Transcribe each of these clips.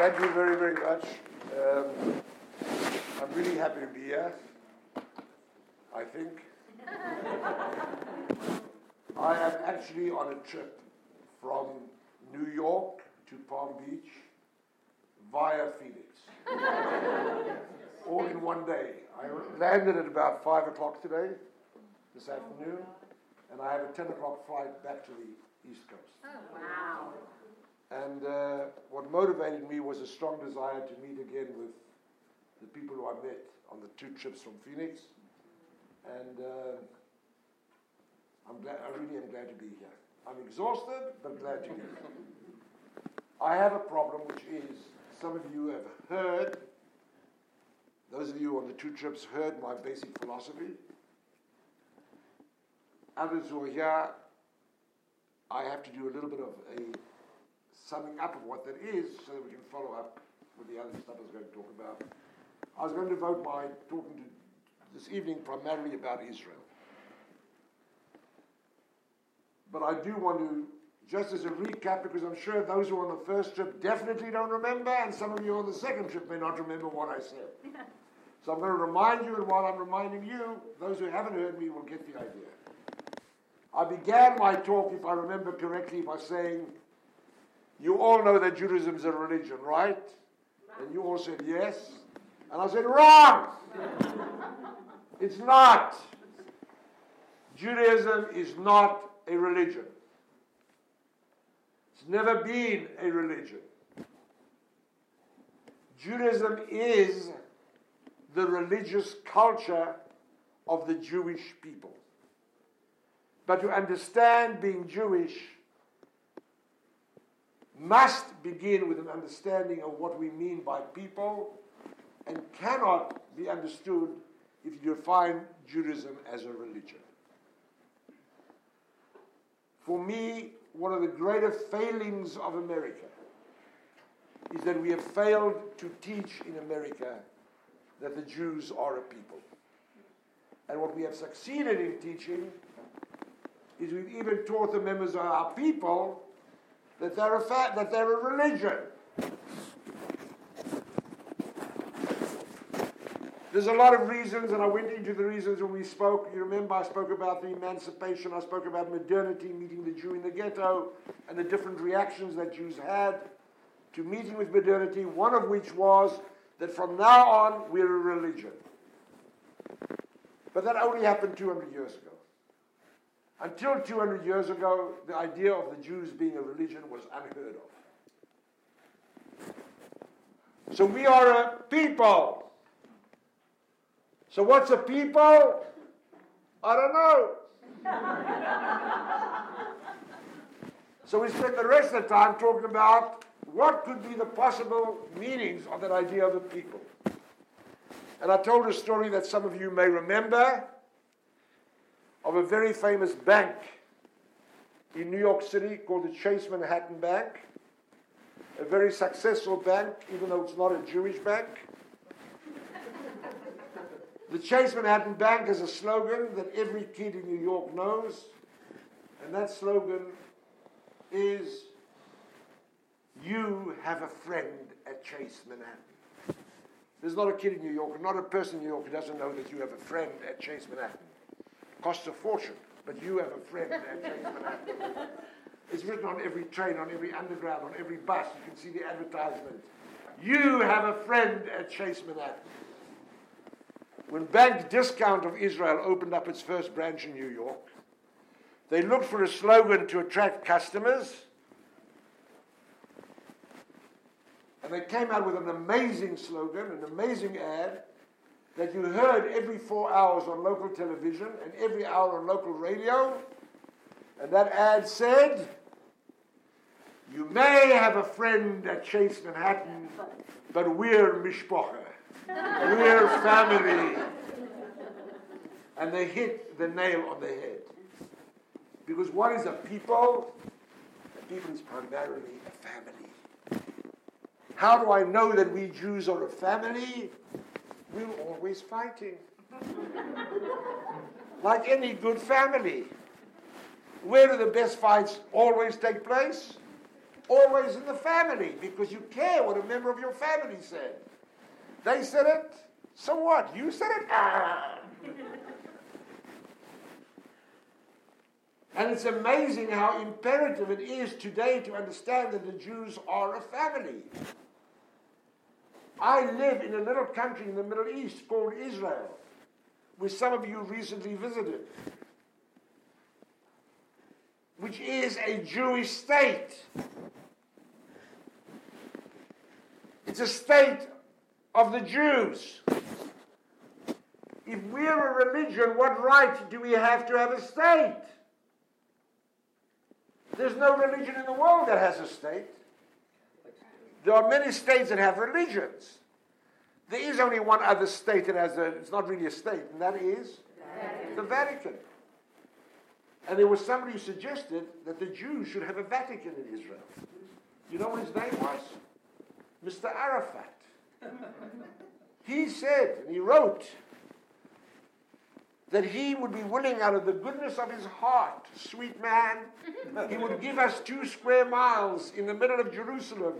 Thank you very, very much. I'm really happy to be here, I think. I am actually on a trip from New York to Palm Beach via Phoenix. All in one day. I landed at about 5 o'clock today, this afternoon, and I have a 10 o'clock flight back to the East Coast. Oh, wow. And what motivated me was a strong desire to meet again with the people who I met on the two trips from Phoenix. And I really am glad to be here. I'm exhausted, but glad to be here. I have a problem, which is some of you have heard, those of you on the two trips heard my basic philosophy. Others who are here, I have to do a little bit of a summing up of what that is so that we can follow up with the other stuff I was going to talk about. I was going to devote my talking to this evening primarily about Israel. But I do want to, just as a recap, because I'm sure those who were on the first trip definitely don't remember, and some of you on the second trip may not remember what I said. So I'm going to remind you, and while I'm reminding you, those who haven't heard me will get the idea. I began my talk, if I remember correctly, by saying, you all know that Judaism is a religion, right? And you all said yes. And I said, wrong! It's not. Judaism is not a religion. It's never been a religion. Judaism is the religious culture of the Jewish people. But to understand being Jewish must begin with an understanding of what we mean by people, and cannot be understood if you define Judaism as a religion. For me, one of the greater failings of America is that we have failed to teach in America that the Jews are a people. And what we have succeeded in teaching is we've even taught the members of our people that they're a fact, that they're a religion. There's a lot of reasons, and I went into the reasons when we spoke. You remember I spoke about the emancipation, I spoke about modernity, meeting the Jew in the ghetto, and the different reactions that Jews had to meeting with modernity, one of which was that from now on, we're a religion. But that only happened 200 years ago. Until 200 years ago, the idea of the Jews being a religion was unheard of. So we are a people. So what's a people? I don't know. So we spent the rest of the time talking about what could be the possible meanings of that idea of a people. And I told a story that some of you may remember, of a very famous bank in New York City called the Chase Manhattan Bank, a very successful bank, even though it's not a Jewish bank. The Chase Manhattan Bank has a slogan that every kid in New York knows, and that slogan is, you have a friend at Chase Manhattan. There's not a kid in New York, not a person in New York who doesn't know that you have a friend at Chase Manhattan. Costs a fortune, but you have a friend at Chase Manhattan. It's written on every train, on every underground, on every bus. You can see the advertisement. You have a friend at Chase Manhattan. When Bank Discount of Israel opened up its first branch in New York, they looked for a slogan to attract customers, and they came out with an amazing slogan, an amazing ad, that you heard every 4 hours on local television and every hour on local radio, and that ad said, you may have a friend at Chase Manhattan, but we're mishpocha. We're family. And they hit the nail on the head. Because what is a people? A people is primarily a family. How do I know that we Jews are a family? We're always fighting. Like any good family. Where do the best fights always take place? always in the family, because you care what a member of your family said. They said it, so what? You said it? Ah. And it's amazing how imperative it is today to understand that the Jews are a family. I live in a little country in the Middle East called Israel, which some of you recently visited, which is a Jewish state. It's a state of the Jews. If we're a religion, what right do we have to have a state? There's no religion in the world that has a state. There are many states that have religions. There is only one other state that has it's not really a state, and that is the Vatican. And there was somebody who suggested that the Jews should have a Vatican in Israel. You know what his name was? Mr. Arafat. He said, and he wrote, that he would be willing, out of the goodness of his heart, sweet man, he would give us 2 square miles in the middle of Jerusalem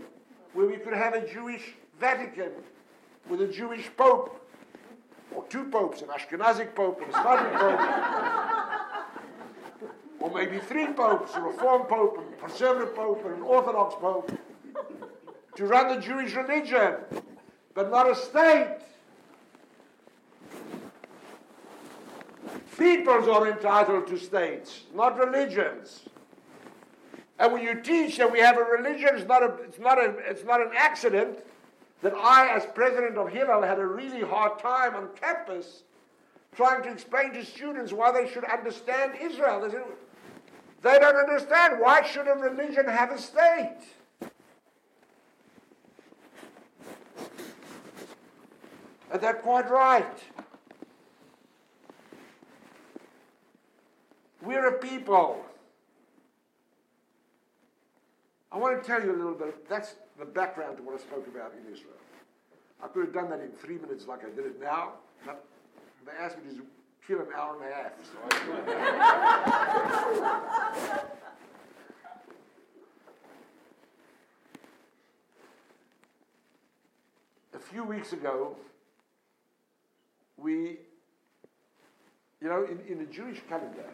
where we could have a Jewish Vatican with a Jewish pope, or 2 popes, an Ashkenazic pope and a Sephardic pope, or maybe 3 popes, a Reformed pope, and a Conservative pope, and an Orthodox pope, to run the Jewish religion, but not a state. Peoples are entitled to states, not religions. And when you teach that we have a religion, it's not an accident that I, as president of Hillel, had a really hard time on campus trying to explain to students why they should understand Israel. They don't understand. Why should a religion have a state? And they're quite right. We're a people. I want to tell you a little bit, that's the background to what I spoke about in Israel. I could have done that in 3 minutes like I did it now, but they asked me to kill an hour and a half. So I a few weeks ago, in the Jewish calendar,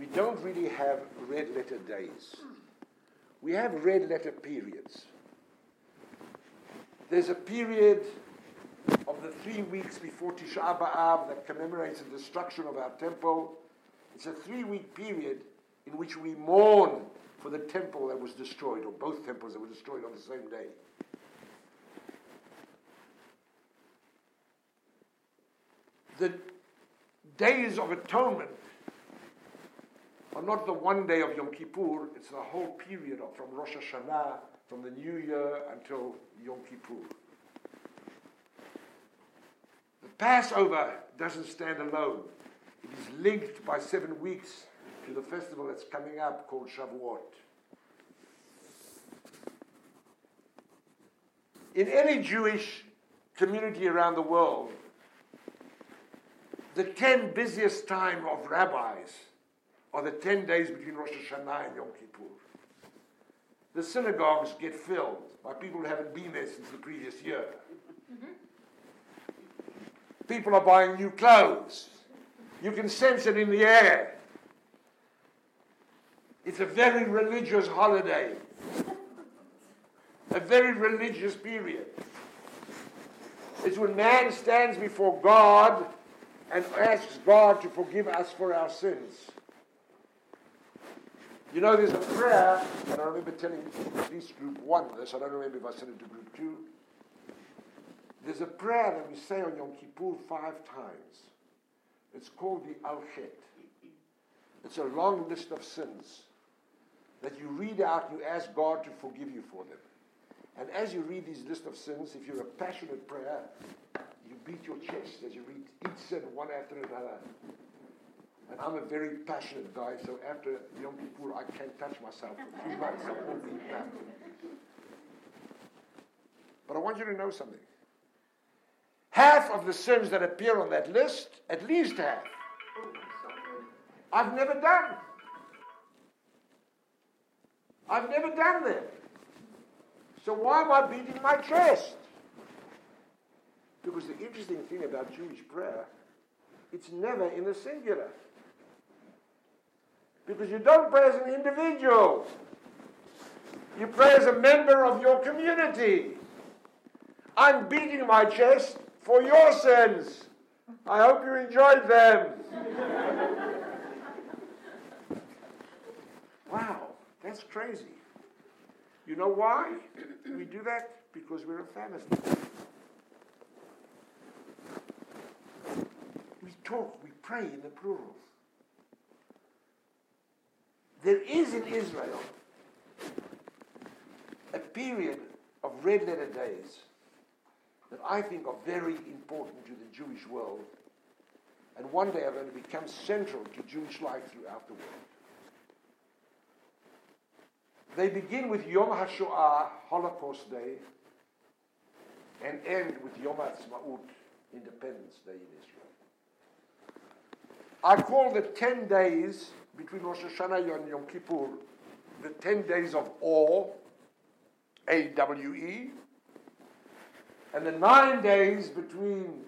we don't really have red letter days. We have red letter periods. There's a period of the 3 weeks before Tisha B'Av that commemorates the destruction of our temple. It's a 3-week period in which we mourn for the temple that was destroyed, or both temples that were destroyed on the same day. The Days of Atonement are not the one day of Yom Kippur, it's the whole period from Rosh Hashanah, from the New Year until Yom Kippur. The Passover doesn't stand alone. It is linked by 7 weeks to the festival that's coming up called Shavuot. In any Jewish community around the world, the 10 busiest time of rabbis are the 10 days between Rosh Hashanah and Yom Kippur. The synagogues get filled by people who haven't been there since the previous year. People are buying new clothes. You can sense it in the air. It's a very religious holiday, a very religious period. It's when man stands before God and asks God to forgive us for our sins. You know, there's a prayer, and I remember telling at least group one this, I don't remember if I said it to group two. There's a prayer that we say on Yom Kippur 5 times. It's called the Al-Chet. It's a long list of sins that you read out, you ask God to forgive you for them. And as you read these list of sins, if you're a passionate prayer, you beat your chest as you read each sin one after another. And I'm a very passionate guy, so after Yom Kippur, I can't touch myself for 3 months. I won't be back. But I want you to know something. Half of the sins that appear on that list, at least half, I've never done. I've never done that. So why am I beating my chest? Because the interesting thing about Jewish prayer, it's never in the singular. Because you don't pray as an individual. You pray as a member of your community. I'm beating my chest for your sins. I hope you enjoyed them. Wow, that's crazy. You know why we do that? Because we're a family. We talk, we pray in the plural. There is in Israel a period of red-letter days that I think are very important to the Jewish world, and one day are going to become central to Jewish life throughout the world. They begin with Yom HaShoah, Holocaust Day, and end with Yom HaAtzmaut, Independence Day in Israel. I call the 10 days between Rosh Hashanah and Yom Kippur the 10 days of awe, A-W-E, and the 9 days between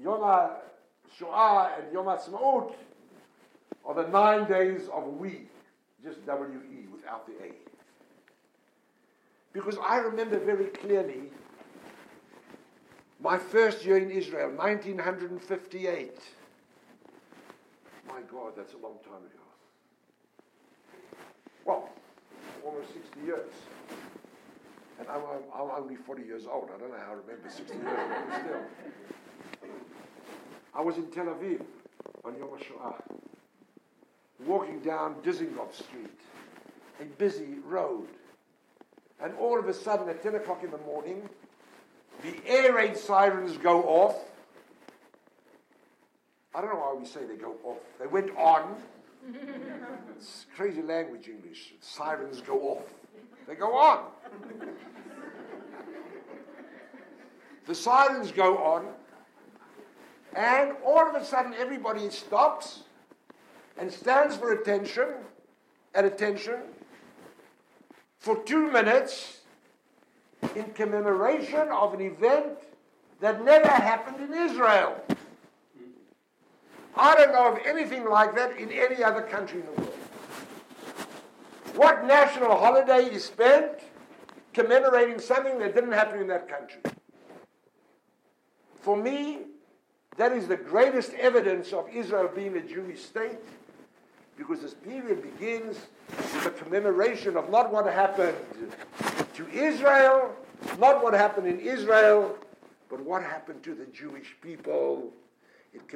Yom HaShoah and Yom HaAtzmaut are the 9 days of we, just W-E without the A. Because I remember very clearly my first year in Israel, 1958. My God, that's a long time ago. Well, almost 60 years. And I'm only 40 years old. I don't know how I remember 60 years old still. I was in Tel Aviv on Yom HaShoah, walking down Dizengoff Street, a busy road. And all of a sudden, at 10 o'clock in the morning, the air raid sirens go off. I don't know why we say they go off. They went on. It's crazy language, English. Sirens go off. They go on. The sirens go on. And all of a sudden, everybody stops and stands for attention, at attention, for 2 minutes in commemoration of an event that never happened in Israel. I don't know of anything like that in any other country in the world. What national holiday is spent commemorating something that didn't happen in that country? For me, that is the greatest evidence of Israel being a Jewish state, because this period begins with a commemoration of not what happened to Israel, not what happened in Israel, but what happened to the Jewish people. It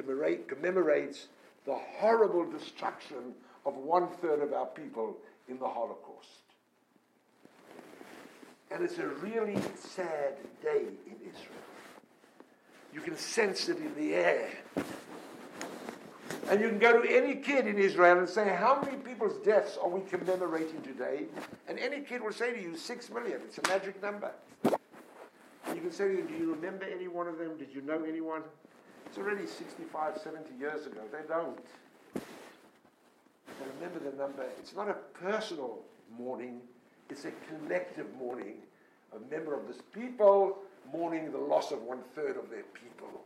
commemorates the horrible destruction of 1/3 of our people in the Holocaust. And it's a really sad day in Israel. You can sense it in the air. And you can go to any kid in Israel and say, how many people's deaths are we commemorating today? And any kid will say to you, 6 million. It's a magic number. And you can say to them, do you remember any one of them? Did you know anyone? It's already 65, 70 years ago. They don't. They remember the number. It's not a personal mourning. It's a collective mourning. A member of this people mourning the loss of 1/3 of their people.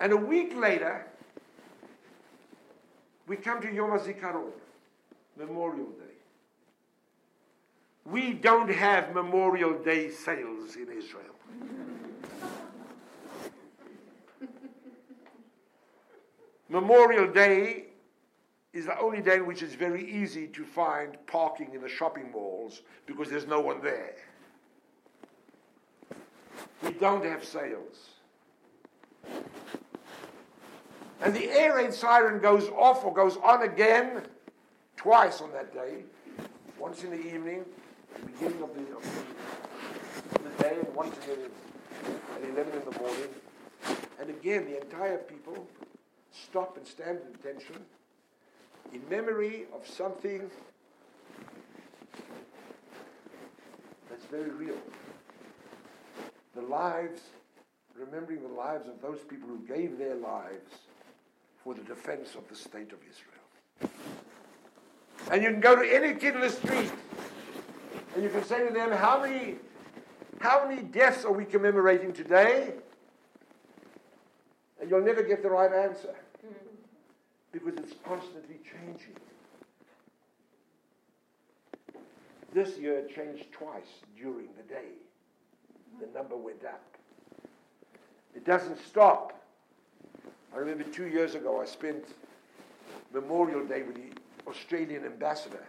And a week later, we come to Yom HaZikaron, Memorial Day. We don't have Memorial Day sales in Israel. Memorial Day is the only day in which it's very easy to find parking in the shopping malls because there's no one there. We don't have sales. And the air raid siren goes off or goes on again twice on that day. Once in the evening, at the beginning of the day, and once again at 11 in the morning. And again, the entire people stop and stand at attention in memory of something that's very real. Remembering the lives of those people who gave their lives for the defense of the state of Israel. And you can go to any kid in the street and you can say to them, how many deaths are we commemorating today? And you'll never get the right answer because it's constantly changing. This year it changed twice during the day. The number went up. It doesn't stop. I remember 2 years ago I spent Memorial Day with the Australian ambassador.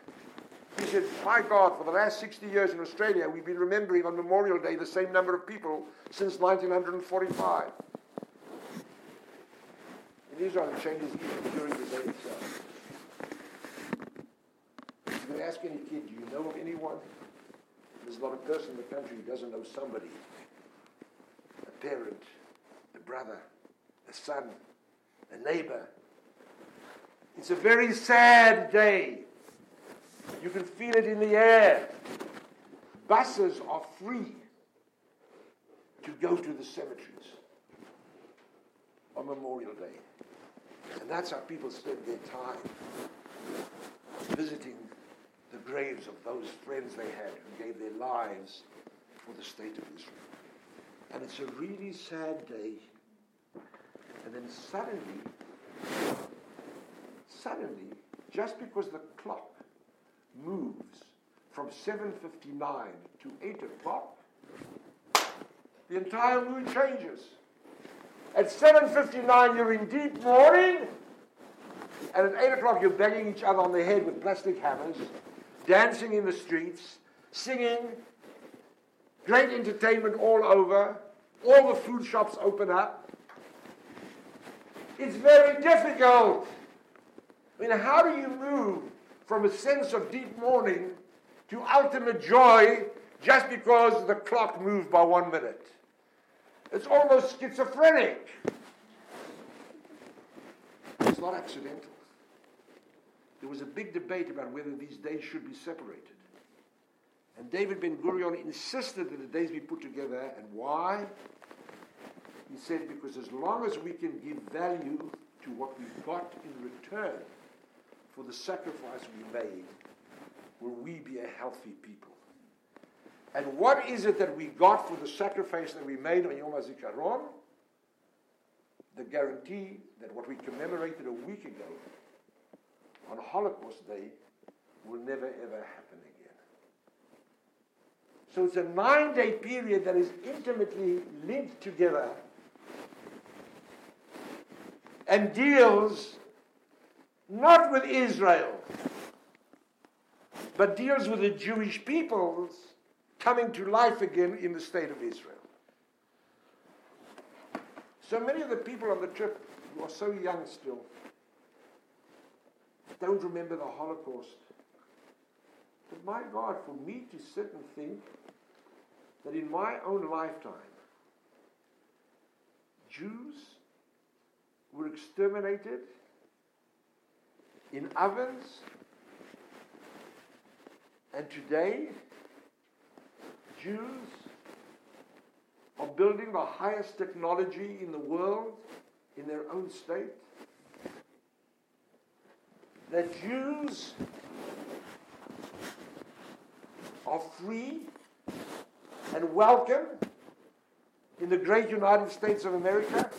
He said, my God, for the last 60 years in Australia, we've been remembering on Memorial Day the same number of people since 1945. In Israel, it changes even during the day itself. If you can ask any kid, do you know of anyone? There's not a person in the country who doesn't know somebody. A parent, a brother, a son, a neighbor. It's a very sad day. You can feel it in the air. Buses are free to go to the cemeteries on Memorial Day. And that's how people spend their time, visiting the graves of those friends they had who gave their lives for the state of Israel. And it's a really sad day. And then suddenly, just because the clock moves from 7:59 to 8 o'clock, the entire mood changes. At 7:59 you're in deep mourning, and at 8 o'clock you're banging each other on the head with plastic hammers, dancing in the streets, singing, great entertainment all over, all the food shops open up. It's very difficult. I mean, how do you move from a sense of deep mourning to ultimate joy just because the clock moved by 1 minute? It's almost schizophrenic. It's not accidental. There was a big debate about whether these days should be separated. And David Ben-Gurion insisted that the days be put together. And why? He said, because as long as we can give value to what we got in return for the sacrifice we made, will we be a healthy people. And what is it that we got for the sacrifice that we made on Yom HaZikaron? The guarantee that what we commemorated a week ago on Holocaust Day will never ever happen again. So it's a 9-day period that is intimately linked together and deals not with Israel, but deals with the Jewish peoples coming to life again in the state of Israel. So many of the people on the trip who are so young still don't remember the Holocaust. But my God, for me to sit and think that in my own lifetime, Jews were exterminated in ovens, and today Jews are building the highest technology in the world in their own state. That Jews are free and welcome in the great United States of America.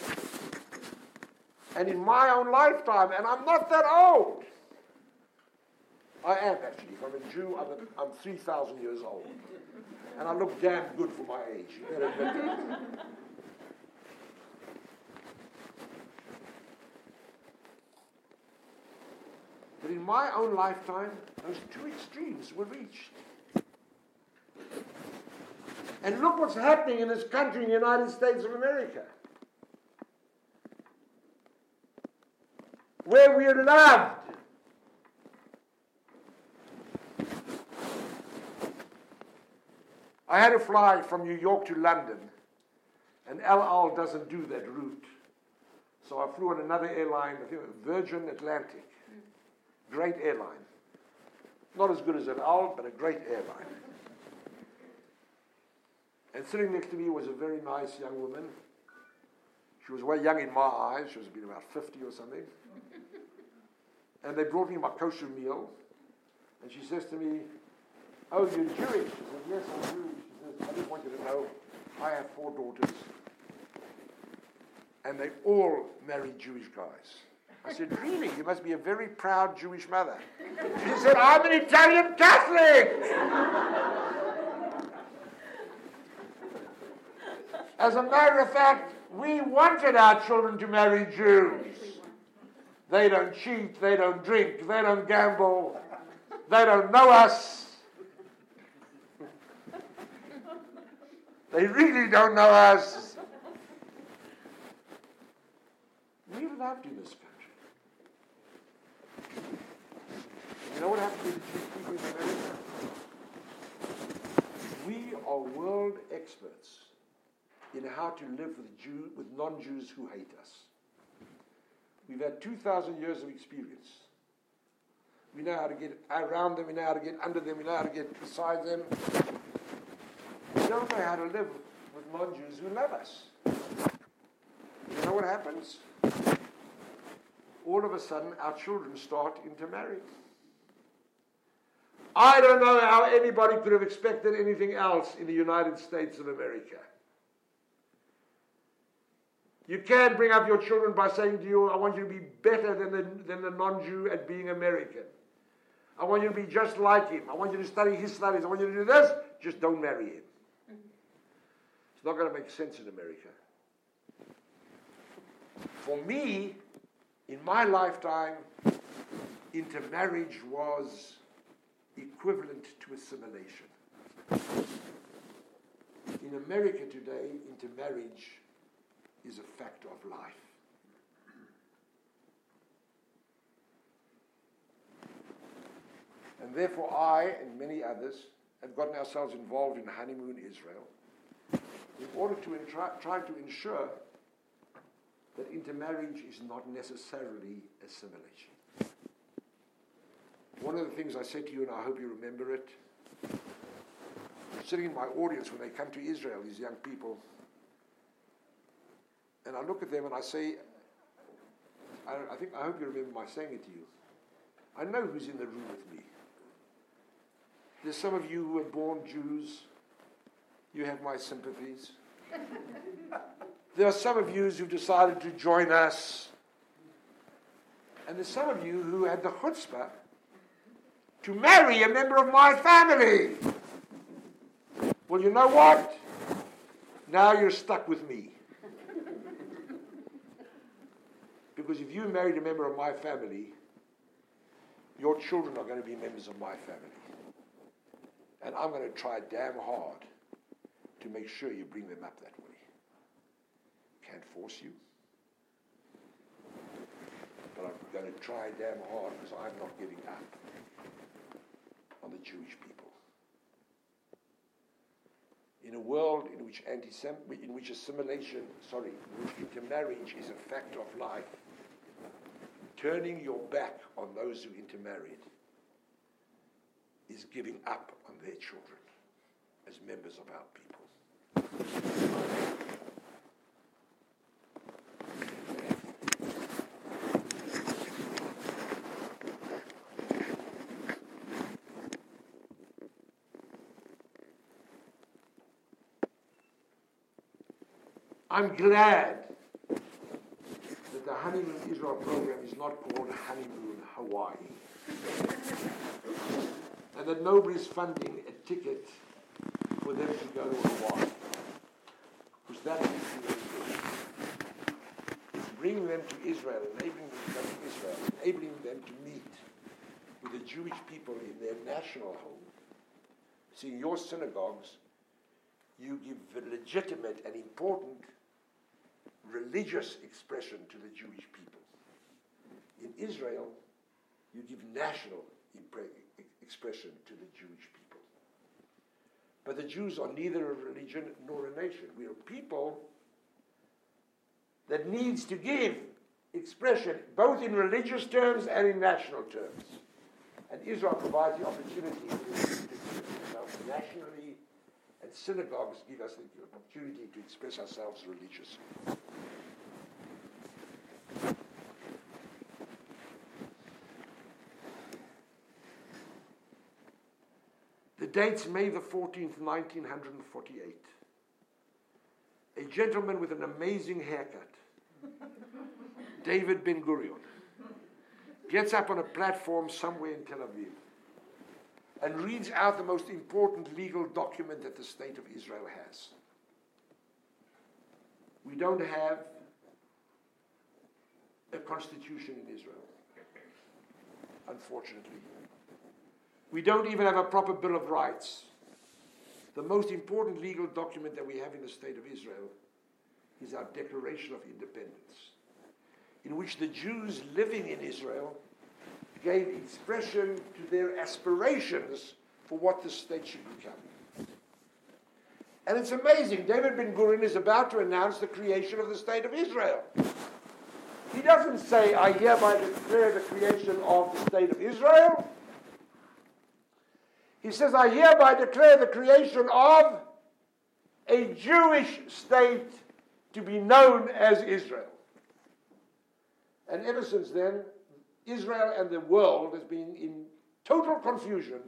And in my own lifetime, and I'm not that old. I am actually. If I'm a Jew, I'm 3,000 years old. And I look damn good for my age. You better admit that. But in my own lifetime, those two extremes were reached. And look what's happening in this country, in the United States of America, where we are loved. I had to fly from New York to London, and El Al doesn't do that route. So I flew on another airline, I think Virgin Atlantic. Great airline. Not as good as El Al, but a great airline. And sitting next to me was a very nice young woman. She was well young in my eyes. She was about 50 or something. And they brought me my kosher meal, And she says to me, "Oh, you're Jewish?" I said, "Yes, I'm Jewish." She says, "I just want you to know, I have 4 daughters. And they all married Jewish guys." I said, "Really? You must be a very proud Jewish mother." She said, "I'm an Italian Catholic." As a matter of fact, we wanted our children to marry Jews. They don't cheat, they don't drink, they don't gamble, they don't know us. They really don't know us. We're allowed to in this country. You know what happened to the Jewish people in America? We are world experts in how to live with non-Jews who hate us. We've had 2,000 years of experience. We know how to get around them, we know how to get under them, we know how to get beside them. We don't know how to live with non-Jews who love us. You know what happens? All of a sudden, our children start intermarrying. I don't know how anybody could have expected anything else in the United States of America. You can't bring up your children by saying to you, "I want you to be better than the non-Jew at being American. I want you to be just like him. I want you to study his studies. I want you to do this. Just don't marry him." It's not going to make sense in America. For me, in my lifetime, intermarriage was equivalent to assimilation. In America today, intermarriage is a fact of life. And therefore I and many others have gotten ourselves involved in Honeymoon Israel in order to try to ensure that intermarriage is not necessarily assimilation. One of the things I said to you, and I hope you remember it, I'm sitting in my audience when they come to Israel, these young people, and I look at them and I say, I hope you remember my saying it to you. I know who's in the room with me. There's some of you who were born Jews. You have my sympathies. There are some of you who decided to join us. And there's some of you who had the chutzpah to marry a member of my family. Well, you know what? Now you're stuck with me. Because if you married a member of my family, your children are going to be members of my family. And I'm going to try damn hard to make sure you bring them up that way. Can't force you. But I'm going to try damn hard because I'm not giving up on the Jewish people. In a world in which intermarriage is a fact of life, turning your back on those who intermarried is giving up on their children as members of our people. I'm glad that the Honeymoon Israel program is not called Honeymoon Hawaii. And that nobody's funding a ticket for them to go to Hawaii. Because that is bringing them to Israel, enabling them to meet with the Jewish people in their national home. See, in your synagogues, you give legitimate and important religious expression to the Jewish people. In Israel, you give national expression to the Jewish people. But the Jews are neither a religion nor a nation. We are a people that needs to give expression both in religious terms and in national terms. And Israel provides the opportunity to express ourselves nationally, and synagogues give us the opportunity to express ourselves religiously. The date's May the 14th, 1948. A gentleman with an amazing haircut, David Ben-Gurion, gets up on a platform somewhere in Tel Aviv and reads out the most important legal document that the state of Israel has. We don't have a constitution in Israel, unfortunately. We don't even have a proper Bill of Rights. The most important legal document that we have in the state of Israel is our Declaration of Independence, in which the Jews living in Israel gave expression to their aspirations for what the state should become. And it's amazing. David Ben-Gurion is about to announce the creation of the state of Israel. He doesn't say, I hereby declare the creation of the state of Israel. He says, I hereby declare the creation of a Jewish state to be known as Israel. And ever since then, Israel and the world has been in total confusion.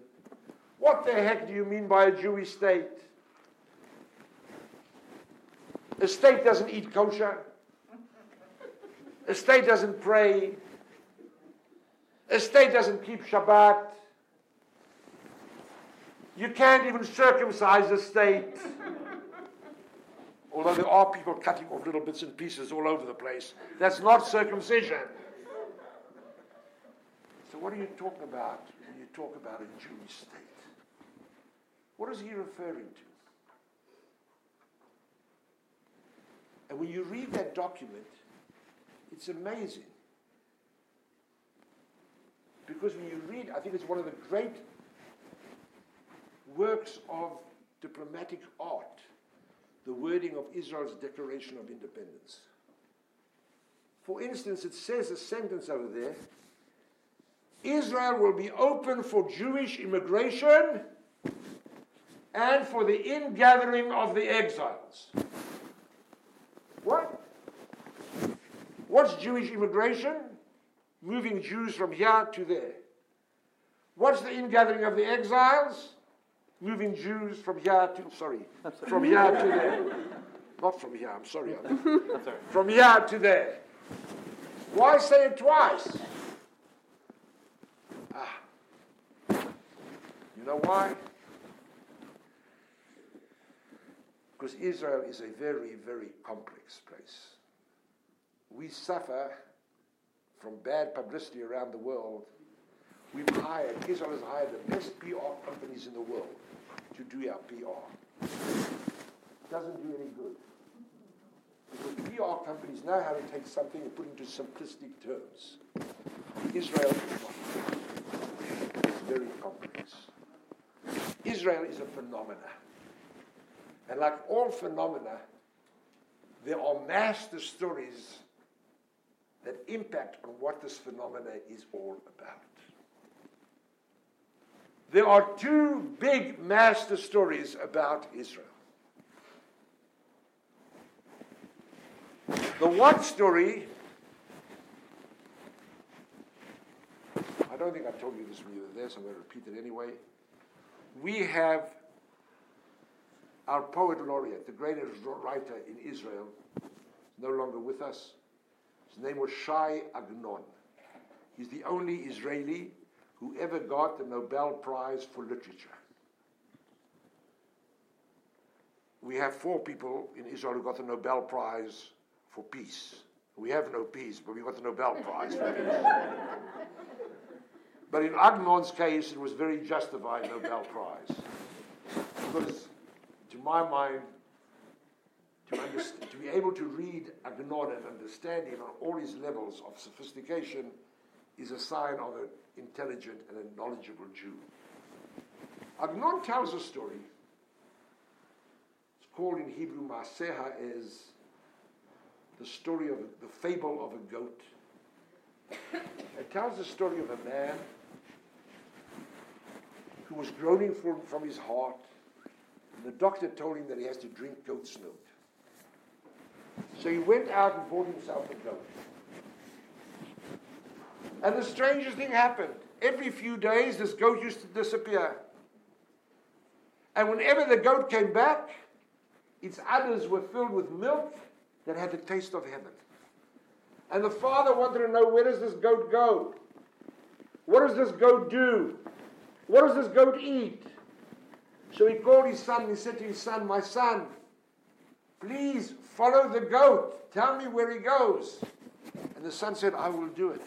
What the heck do you mean by a Jewish state? A state doesn't eat kosher. A state doesn't pray. A state doesn't keep Shabbat. You can't even circumcise a state. Although there are people cutting off little bits and pieces all over the place. That's not circumcision. So what are you talking about when you talk about a Jewish state? What is he referring to? And when you read that document, it's amazing. Because when you read, I think it's one of the great works of diplomatic art, the wording of Israel's Declaration of Independence. For instance, it says a sentence over there, Israel will be open for Jewish immigration and for the ingathering of the exiles. What? What's Jewish immigration? Moving Jews from here to there. What's the ingathering of the exiles? Moving Jews from here to, from here to there. Not from here, I'm sorry. From here to there. Why say it twice? Ah. You know why? Because Israel is a very, very complex place. We suffer from bad publicity around the world. Israel has hired the best PR companies in the world to do our PR. It doesn't do any good. Because PR companies know how to take something and put it into simplistic terms. Israel is not. It's very complex. Israel is a phenomena. And like all phenomena, there are master stories that impact on what this phenomena is all about. There are two big master stories about Israel. The one story, I don't think I told you this when you were there, so I'm going to repeat it anyway. We have our poet laureate, the greatest writer in Israel, no longer with us. His name was Shai Agnon. He's the only Israeli who ever got the Nobel Prize for Literature. We have four people in Israel who got the Nobel Prize for peace. We have no peace, but we got the Nobel Prize for peace. But in Agnon's case, it was very justified Nobel Prize. Because, to my mind, to be able to read Agnon and understand him on all his levels of sophistication is a sign of an intelligent and a knowledgeable Jew. Agnon tells a story. It's called in Hebrew Maseha, is the story of the fable of a goat. It tells the story of a man who was groaning from his heart. And the doctor told him that he has to drink goat's milk. So he went out and bought himself a goat. And the strangest thing happened. Every few days, this goat used to disappear. And whenever the goat came back, its udders were filled with milk that had the taste of heaven. And the father wanted to know, where does this goat go? What does this goat do? What does this goat eat? So he called his son and he said to his son, my son, please follow the goat. Tell me where he goes. And the son said, I will do it.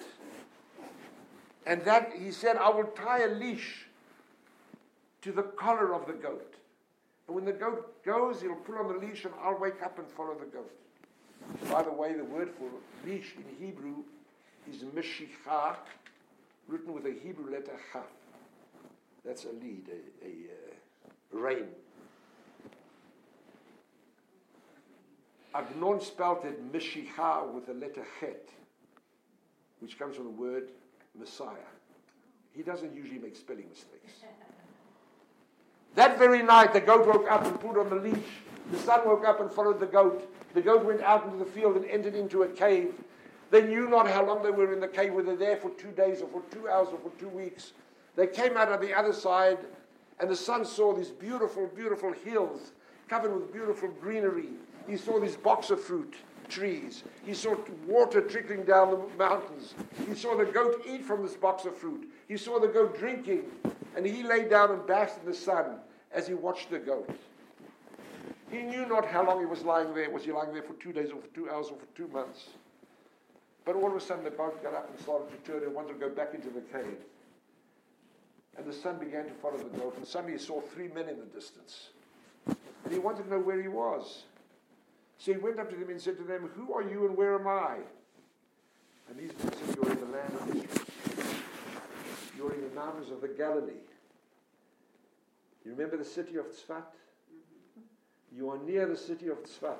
And that he said, I will tie a leash to the collar of the goat. And when the goat goes, he'll pull on the leash and I'll wake up and follow the goat. By the way, the word for leash in Hebrew is mishicha, written with a Hebrew letter cha. That's a lead, a rein. Agnon spelt it mishicha with the letter chet, which comes from the word Messiah. He doesn't usually make spelling mistakes. That very night, the goat woke up and pulled on the leash. The son woke up and followed the goat. The goat went out into the field and entered into a cave. They knew not how long they were in the cave, whether they were there for 2 days or for 2 hours or for 2 weeks. They came out on the other side, and the son saw these beautiful, beautiful hills covered with beautiful greenery. He saw these box of fruit trees. He saw water trickling down the mountains. He saw the goat eat from this box of fruit. He saw the goat drinking, and he lay down and basked in the sun as he watched the goat. He knew not how long he was lying there. Was he lying there for 2 days or for 2 hours or for 2 months? But all of a sudden the boat got up and started to turn and wanted to go back into the cave. And the son began to follow the goat, and suddenly he saw 3 men in the distance. And he wanted to know where he was. So he went up to them and said to them, who are you and where am I? And these men said, you're in the land of Israel. You're in the mountains of the Galilee. You remember the city of Tzfat? You are near the city of Tzfat.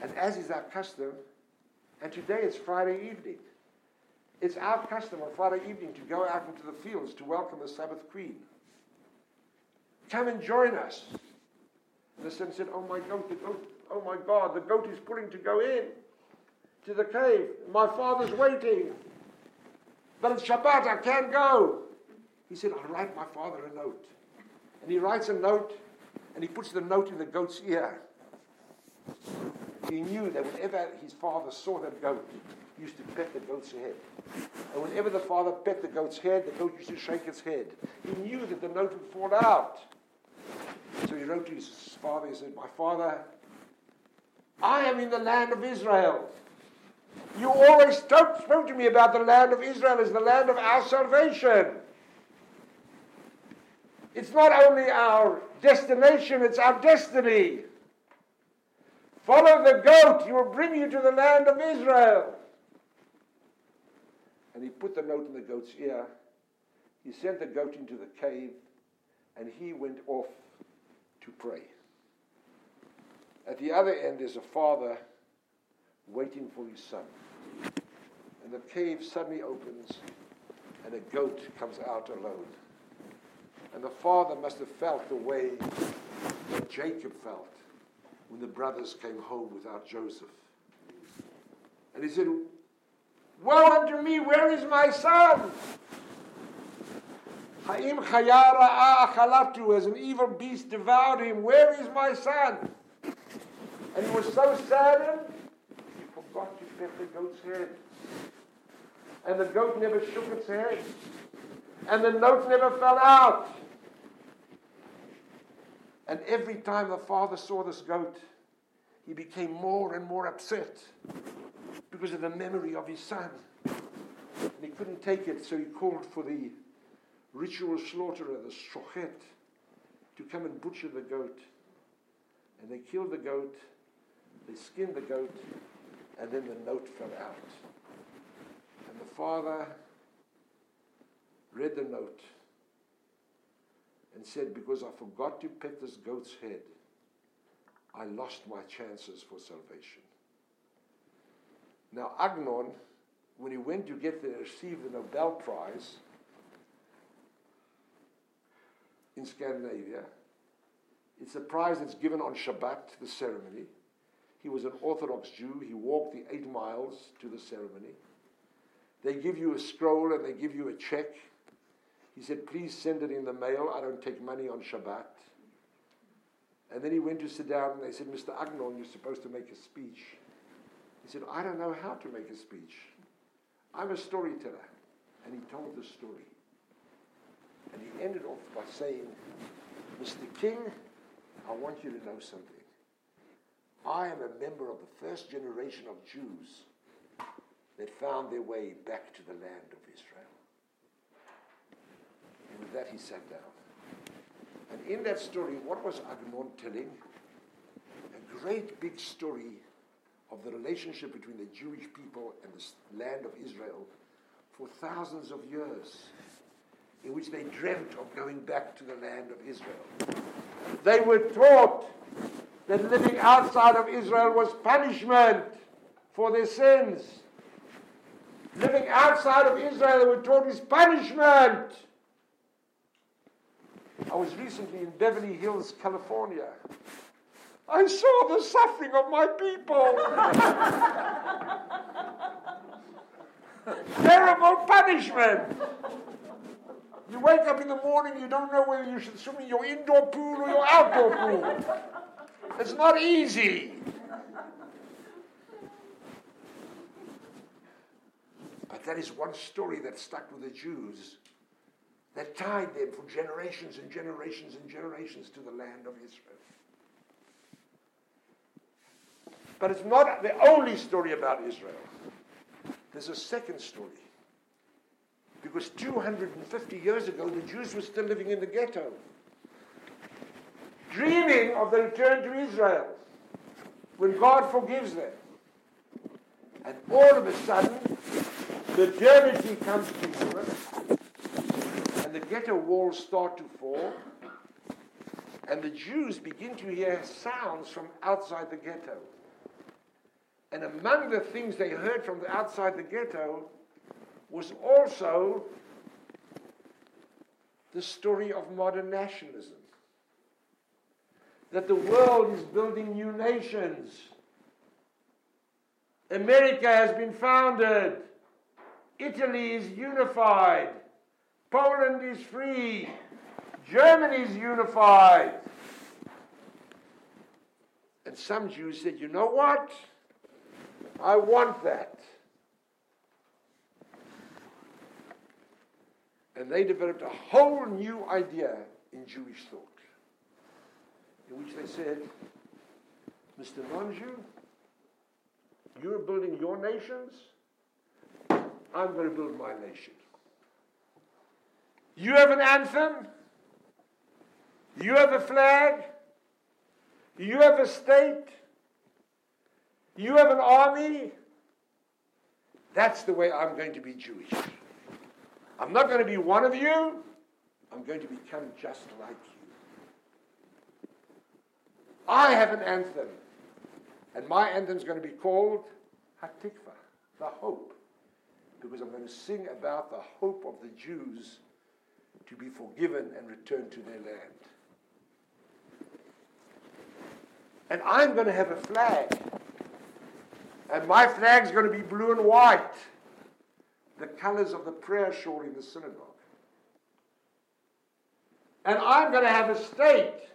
And as is our custom, and today it's Friday evening, it's our custom on Friday evening to go out into the fields to welcome the Sabbath Queen. Come and join us. And the son said, oh my God, the goat is pulling to go in to the cave. My father's waiting. But it's Shabbat, I can't go. He said, I'll write my father a note. And he writes a note, and he puts the note in the goat's ear. He knew that whenever his father saw that goat, he used to pet the goat's head. And whenever the father pet the goat's head, the goat used to shake its head. He knew that the note would fall out. So he wrote to his father, he said, my father, I am in the land of Israel. You always spoke to me about the land of Israel as the land of our salvation. It's not only our destination, it's our destiny. Follow the goat, he will bring you to the land of Israel. And he put the note in the goat's ear. He sent the goat into the cave, and he went off to pray. At the other end, there's a father waiting for his son. And the cave suddenly opens, and a goat comes out alone. And the father must have felt the way that Jacob felt when the brothers came home without Joseph. And he said, woe unto me, where is my son? Ha'im chayara achalatu, as an evil beast devoured him, where is my son? And he was so saddened, he forgot to pet the goat's head. And the goat never shook its head. And the note never fell out. And every time the father saw this goat, he became more and more upset because of the memory of his son. And he couldn't take it, so he called for the ritual slaughterer, the Shochet, to come and butcher the goat. And they killed the goat, they skinned the goat, and then the note fell out. And the father read the note and said, because I forgot to pet this goat's head, I lost my chances for salvation. Now Agnon, when he went to receive the Nobel Prize in Scandinavia, it's a prize that's given on Shabbat, the ceremony. He was an Orthodox Jew. He walked the 8 miles to the ceremony. They give you a scroll and they give you a check. He said, please send it in the mail. I don't take money on Shabbat. And then he went to sit down and they said, Mr. Agnon, you're supposed to make a speech. He said, I don't know how to make a speech. I'm a storyteller. And he told the story. And he ended off by saying, Mr. King, I want you to know something. I am a member of the first generation of Jews that found their way back to the land of Israel. And with that he sat down. And in that story, what was Agnon telling? A great big story of the relationship between the Jewish people and the land of Israel for thousands of years, in which they dreamt of going back to the land of Israel. They were taught that living outside of Israel was punishment for their sins. Living outside of Israel, they were taught, is punishment. I was recently in Beverly Hills, California. I saw the suffering of my people. Terrible punishment. You wake up in the morning, you don't know whether you should swim in your indoor pool or your outdoor pool. It's not easy. But that is one story that stuck with the Jews, that tied them for generations and generations and generations to the land of Israel. But it's not the only story about Israel. There's a second story. Because 250 years ago, the Jews were still living in the ghetto, dreaming of the return to Israel when God forgives them. And all of a sudden, modernity comes to Israel, and the ghetto walls start to fall, and the Jews begin to hear sounds from outside the ghetto. And among the things they heard from outside the ghetto was also the story of modern nationalism. That the world is building new nations. America has been founded. Italy is unified. Poland is free. Germany is unified. And some Jews said, you know what? I want that. And they developed a whole new idea in Jewish thought, in which they said, Mr. Non-Jew, you're building your nations, I'm going to build my nation. You have an anthem, you have a flag, you have a state, you have an army. That's the way I'm going to be Jewish. I'm not going to be one of you. I'm going to become just like you. I have an anthem. And my anthem is going to be called Hatikvah, the hope. Because I'm going to sing about the hope of the Jews to be forgiven and returned to their land. And I'm going to have a flag. And my flag's going to be blue and white, the colors of the prayer shawl in the synagogue. And I'm going to have a state,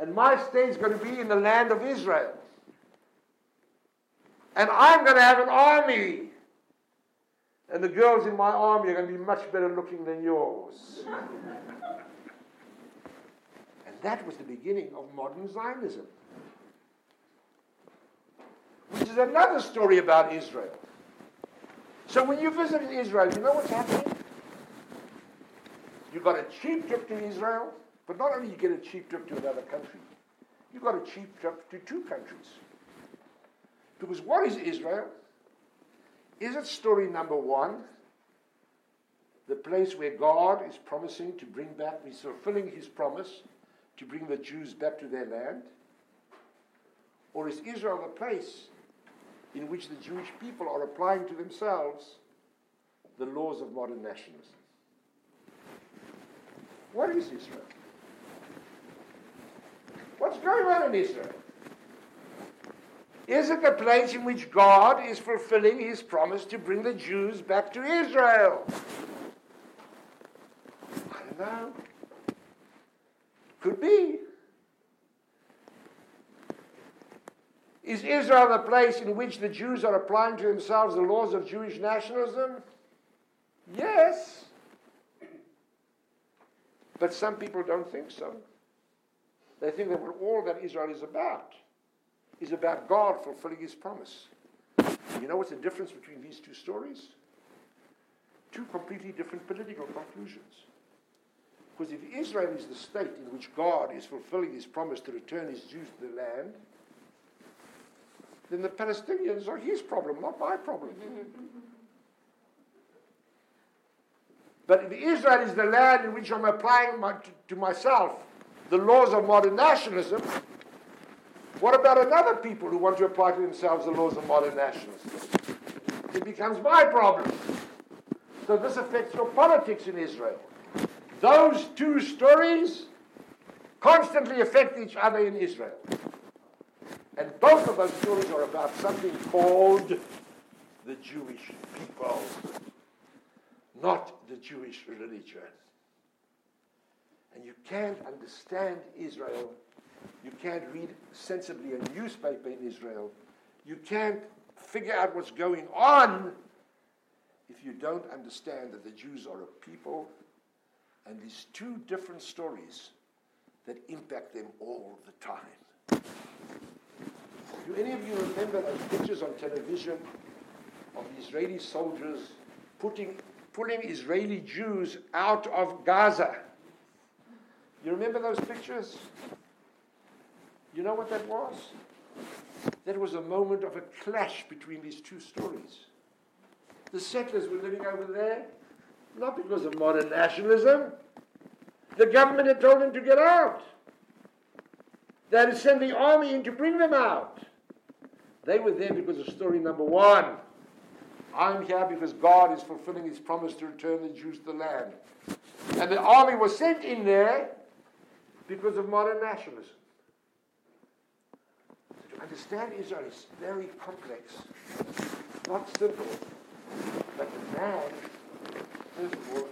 and my state's going to be in the land of Israel. And I'm going to have an army, and the girls in my army are going to be much better looking than yours. And that was the beginning of modern Zionism, which is another story about Israel. So when you visit Israel, you know what's happening? You got a cheap trip to Israel, but not only you get a cheap trip to another country, you got a cheap trip to two countries. Because what is Israel? Is it story number one, the place where God is promising to bring back, he's fulfilling his promise to bring the Jews back to their land? Or is Israel the place in which the Jewish people are applying to themselves the laws of modern nationalism? What is Israel? What's going on in Israel? Is it the place in which God is fulfilling his promise to bring the Jews back to Israel? Well, could be. Is Israel the place in which the Jews are applying to themselves the laws of Jewish nationalism? Yes. But some people don't think so. They think that all that Israel is about God fulfilling his promise. You know what's the difference between these two stories? Two completely different political conclusions. Because if Israel is the state in which God is fulfilling his promise to return his Jews to the land, then the Palestinians are his problem, not my problem. But if Israel is the land in which I'm applying to myself the laws of modern nationalism, what about another people who want to apply to themselves the laws of modern nationalism? It becomes my problem. So this affects your politics in Israel. Those two stories constantly affect each other in Israel. And both of those stories are about something called the Jewish people, not the Jewish religion. And you can't understand Israel. You can't read sensibly a newspaper in Israel. You can't figure out what's going on if you don't understand that the Jews are a people and these two different stories that impact them all the time. Do any of you remember those pictures on television of Israeli soldiers pulling Israeli Jews out of Gaza? You remember those pictures? You know what that was? That was a moment of a clash between these two stories. The settlers were living over there, not because of modern nationalism. The government had told them to get out. They had to send the army in to bring them out. They were there because of story number one. I'm here because God is fulfilling his promise to return the Jews to the land. And the army was sent in there because of modern nationalism. To understand Israel is very complex, not simple, but the man, first of all,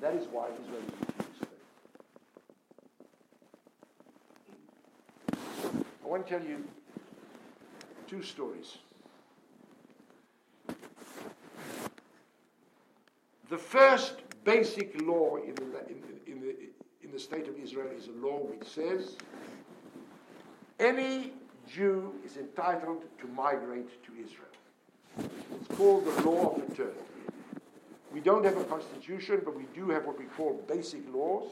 that is why Israel is a Jewish state. I want to tell you two stories. The first basic law in the state of Israel is a law which says any Jew is entitled to migrate to Israel. It's called the law of return. We don't have a constitution, but we do have what we call basic laws.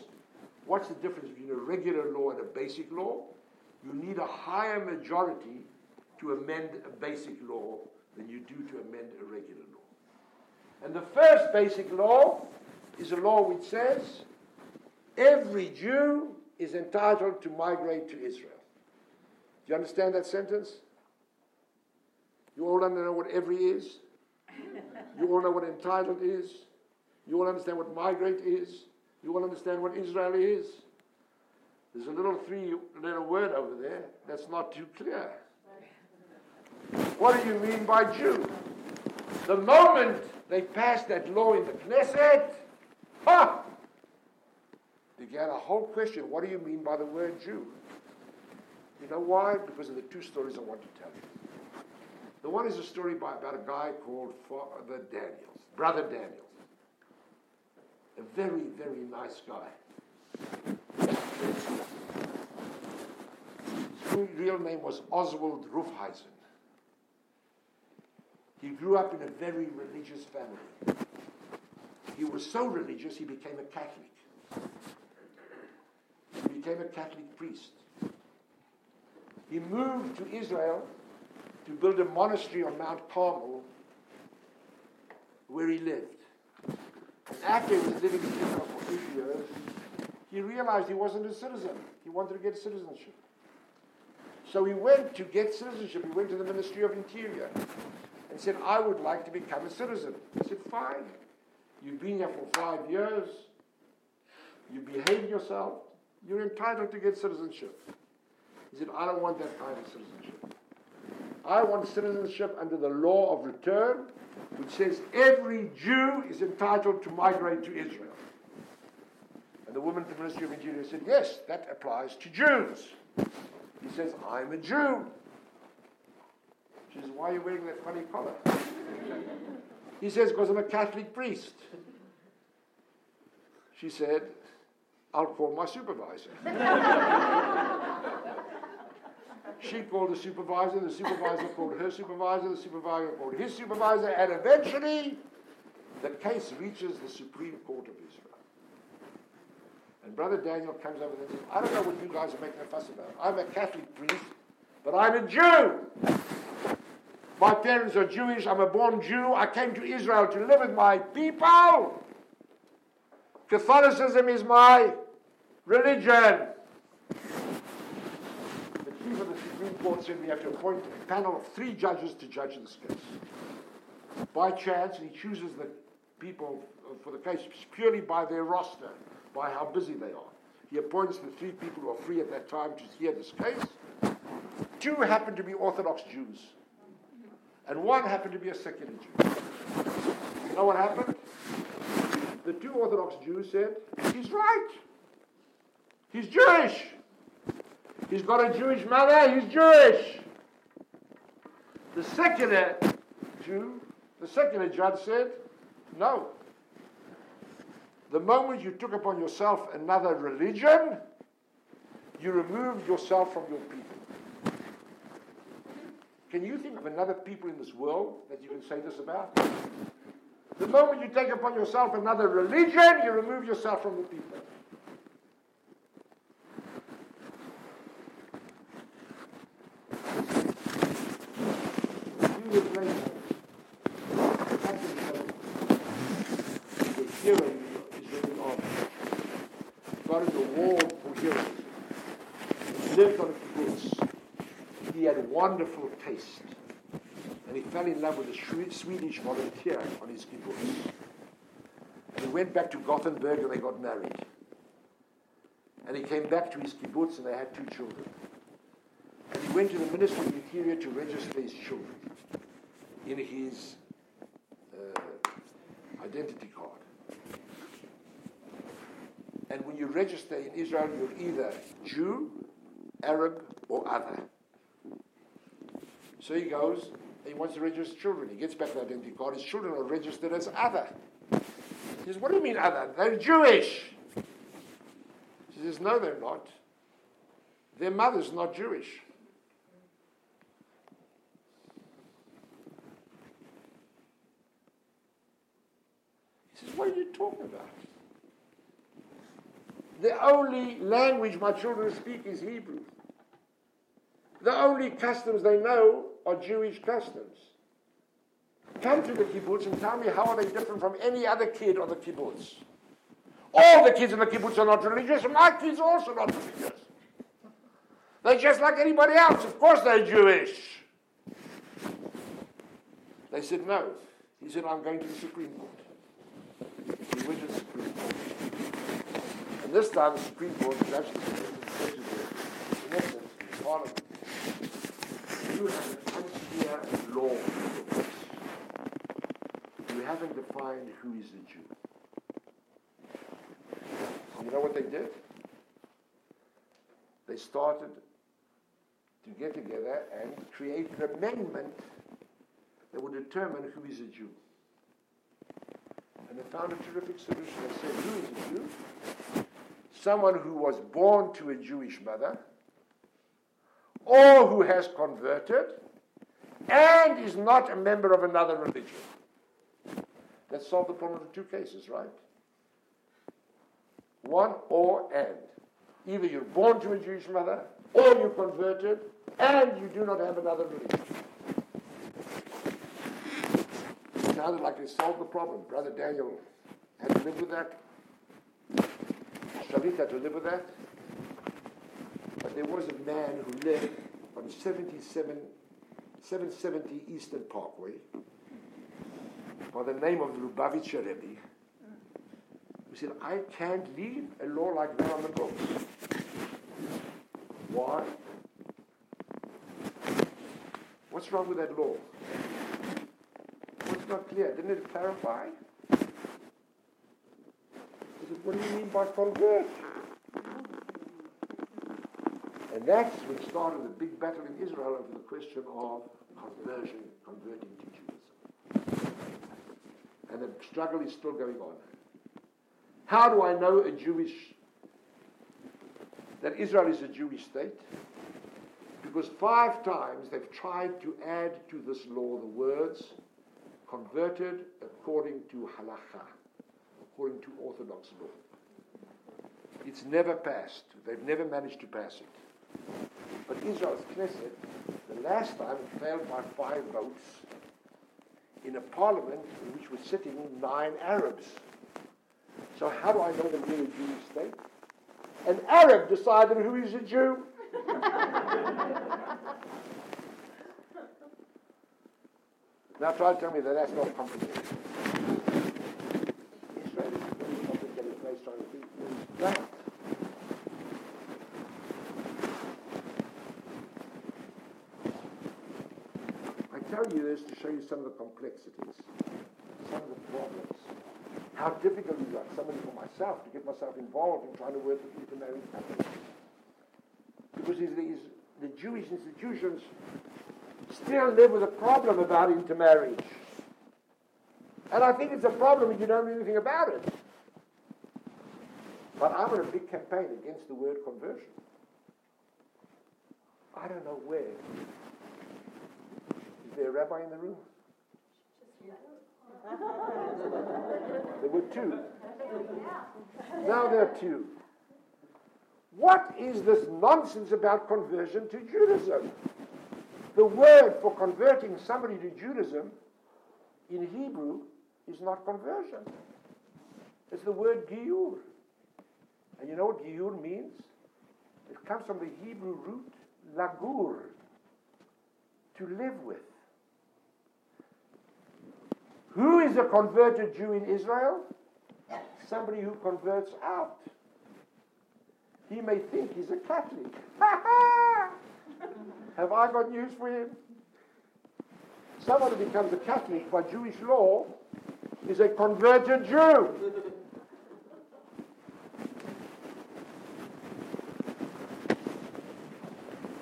What's the difference between a regular law and a basic law? You need a higher majority to amend a basic law than you do to amend a regular law. And the first basic law is a law which says every Jew is entitled to migrate to Israel. Do you understand that sentence? You all know what every is? You all know what entitled is. You all understand what migrate is. You all understand what Israel is. There's a little three-letter word over there that's not too clear. What do you mean by Jew? The moment they passed that law in the Knesset, began a whole question. What do you mean by the word Jew? You know why? Because of the two stories I want to tell you. The one is a story about a guy called Father Daniel, Brother Daniel. A very, very nice guy. His real name was Oswald Rufheisen. He grew up in a very religious family. He was so religious, he became a Catholic. He became a Catholic priest. He moved to Israel to build a monastery on Mount Carmel where he lived. And after he was living in Israel for 8 years, he realized he wasn't a citizen. He wanted to get citizenship. So he went to get citizenship. He went to the Ministry of Interior and said, I would like to become a citizen. He said, fine. You've been here for 5 years. You behave yourself. You're entitled to get citizenship. He said, I don't want that kind of citizenship. I want citizenship under the law of return, which says every Jew is entitled to migrate to Israel. And the woman at the Ministry of Interior said, yes, that applies to Jews. He says, I'm a Jew. She says, why are you wearing that funny collar? He says, because I'm a Catholic priest. She said, I'll call my supervisor. She called the supervisor, the supervisor called her supervisor, the supervisor called his supervisor, and eventually the case reaches the Supreme Court of Israel. And Brother Daniel comes over and says, I don't know what you guys are making a fuss about. I'm a Catholic priest, but I'm a Jew. My parents are Jewish. I'm a born Jew. I came to Israel to live with my people. Catholicism is my religion. The court said we have to appoint a panel of 3 judges to judge this case. By chance, he chooses the people for the case purely by their roster, by how busy they are. He appoints the 3 people who are free at that time to hear this case. 2 happen to be Orthodox Jews, and 1 happened to be a secular Jew. You know what happened? The 2 Orthodox Jews said, he's right. He's Jewish. He's got a Jewish mother, he's Jewish. The secular Jew, the secular judge said, no. The moment you took upon yourself another religion, you removed yourself from your people. Can you think of another people in this world that you can say this about? The moment you take upon yourself another religion, you remove yourself from the people. Wonderful taste, and he fell in love with a Swedish volunteer on his kibbutz. And he went back to Gothenburg and they got married. And he came back to his kibbutz and they had 2 children. And he went to the Ministry of Interior to register his children in his identity card. And when you register in Israel, you're either Jew, Arab, or other. So he goes, he wants to register children. He gets back the identity card. His children are registered as other. He says, what do you mean other? They're Jewish. She says, no, they're not. Their mother's not Jewish. He says, what are you talking about? The only language my children speak is Hebrew. The only customs they know are Jewish customs. Come to the kibbutz and tell me how are they different from any other kid on the kibbutz. All the kids in the kibbutz are not religious, and my kids are also not religious. They're just like anybody else. Of course they're Jewish. They said no. He said, I'm going to the Supreme Court. He went to the Supreme Court. And this time the Supreme Court was actually the Knesset, the Parliament. You have an unclear law in the books. You haven't defined who is a Jew. You know what they did? They started to get together and create an amendment that would determine who is a Jew. And they found a terrific solution. They said, who is a Jew? Someone who was born to a Jewish mother, or who has converted and is not a member of another religion. That solved the problem of the 2 cases, right? One or and. Either you're born to a Jewish mother, or you converted, and you do not have another religion. It sounded like they solved the problem. Brother Daniel had to live with that. Shavit had to live with that. There was a man who lived on 770 Eastern Parkway by the name of Lubavitcher Rebbe, who said, I can't leave a law like that on the books. Why? What's wrong with that law? What's not clear? Didn't it clarify? I said, what do you mean by forget? And that's what started the big battle in Israel over the question of conversion, converting to Judaism. And the struggle is still going on. How do I know that Israel is a Jewish state? Because 5 times they've tried to add to this law the words converted according to halakha, according to Orthodox law. It's never passed. They've never managed to pass it. But Israel's Knesset, the last time, it failed by 5 votes in a parliament in which were sitting 9 Arabs. So how do I know that we're a Jewish state? An Arab decided who is a Jew. Now try to tell me that that's not complicated. Israel is a very complicated place trying to think that. I tell you this to show you some of the complexities, some of the problems. How difficult it is, like somebody for myself, to get myself involved in trying to work with intermarried couples. Because the Jewish institutions still live with a problem about intermarriage. And I think it's a problem if you don't know anything about it. But I'm on a big campaign against the word conversion. I don't know where. Is there a rabbi in the room? There were 2. Now there are 2. What is this nonsense about conversion to Judaism? The word for converting somebody to Judaism in Hebrew is not conversion. It's the word giyur. And you know what giyur means? It comes from the Hebrew root lagur, to live with. Who is a converted Jew in Israel? Somebody who converts out. He may think he's a Catholic. Have I got news for him? Someone who becomes a Catholic by Jewish law is a converted Jew.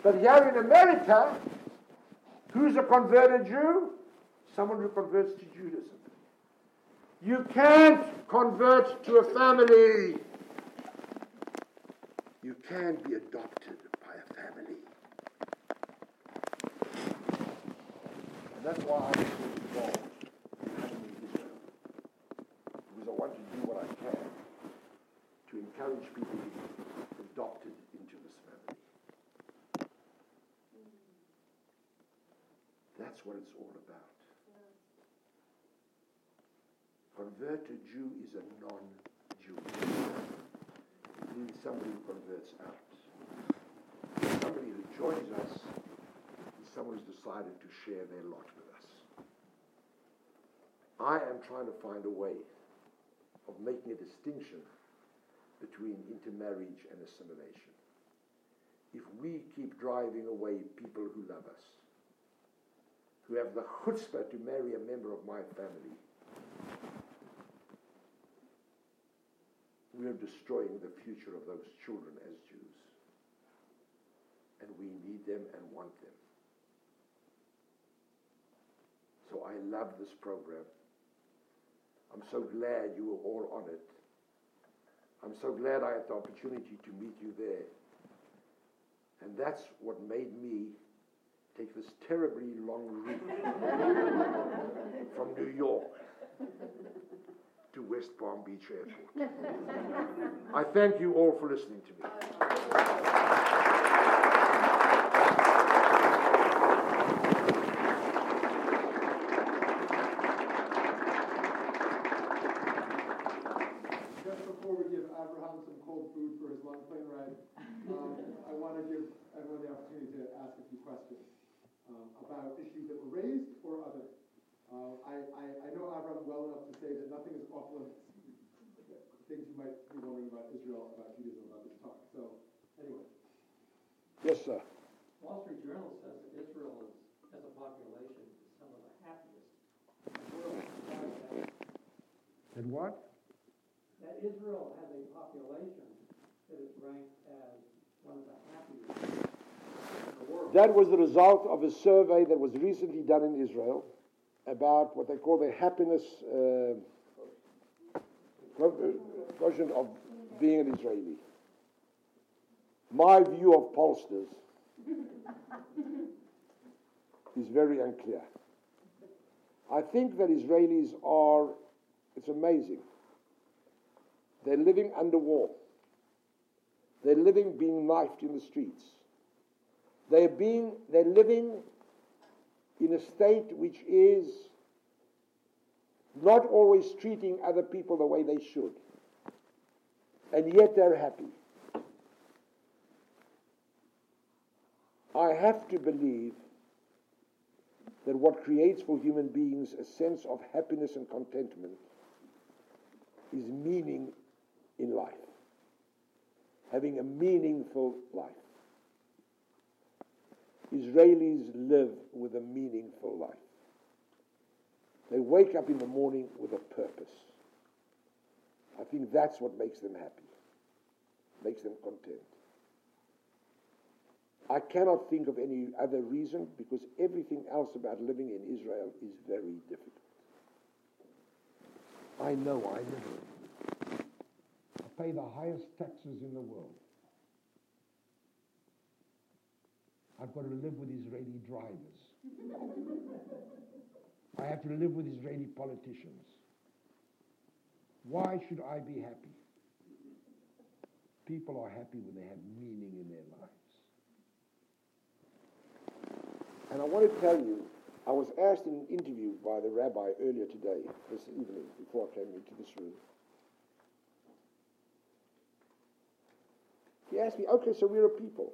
But here in America, who's a converted Jew? Someone who converts to Judaism. You can't convert to a family. You can be adopted by a family. And that's why I'm involved in Honeymoon Israel. Because I want to do what I can to encourage people to be adopted into this family. That's what it's all about. Converted Jew is a non-Jew. It means somebody who converts out. Somebody who joins us is someone who's decided to share their lot with us. I am trying to find a way of making a distinction between intermarriage and assimilation. If we keep driving away people who love us, who have the chutzpah to marry a member of my family, we are destroying the future of those children as Jews. And we need them and want them. So I love this program. I'm so glad you were all on it. I'm so glad I had the opportunity to meet you there. And that's what made me take this terribly long route from New York to West Palm Beach Airport. I thank you all for listening to me. Just before we give Abraham some cold food for his long plane ride, I want to give everyone the opportunity to ask a few questions about issues that were raised or others. I know Abraham well enough to say that nothing is off limits. Things you might be wondering about Israel, about Judaism, about this talk. So, anyway. Yes, sir. Wall Street Journal says that Israel is, as a population, And what? That Israel has a population that is ranked as one of the happiest in the world. That was the result of a survey that was recently done in Israel about what they call the happiness quotient of being an Israeli. My view of pollsters is very unclear. I think that Israelis are, it's amazing. They're living under war. They're living being knifed in the streets. They're living in a state which is not always treating other people the way they should. And yet they're happy. I have to believe that what creates for human beings a sense of happiness and contentment is meaning in life. Having a meaningful life. Israelis live with a meaningful life. They wake up in the morning with a purpose. I think that's what makes them happy, makes them content. I cannot think of any other reason because everything else about living in Israel is very difficult. I know I live here. I pay the highest taxes in the world. I've got to live with Israeli drivers. I have to live with Israeli politicians. Why should I be happy? People are happy when they have meaning in their lives. And I want to tell you, I was asked in an interview by the rabbi earlier today, this evening, before I came into this room. He asked me, okay, so we're a people.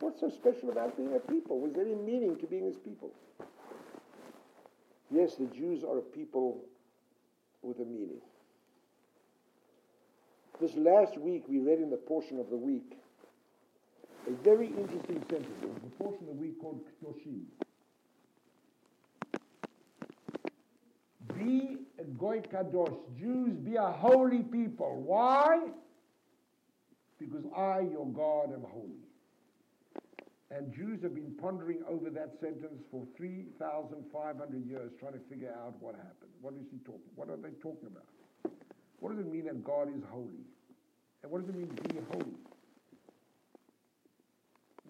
What's so special about being a people? Was there any meaning to being as people? Yes, the Jews are a people with a meaning. This last week, we read in the portion of the week a very interesting sentence. It was the portion of the week called Kedoshim. Be a Goy Kadosh. Jews, be a holy people. Why? Because I, your God, am holy. And Jews have been pondering over that sentence for 3,500 years, trying to figure out what happened. What are they talking about? What does it mean that God is holy? And what does it mean to be holy?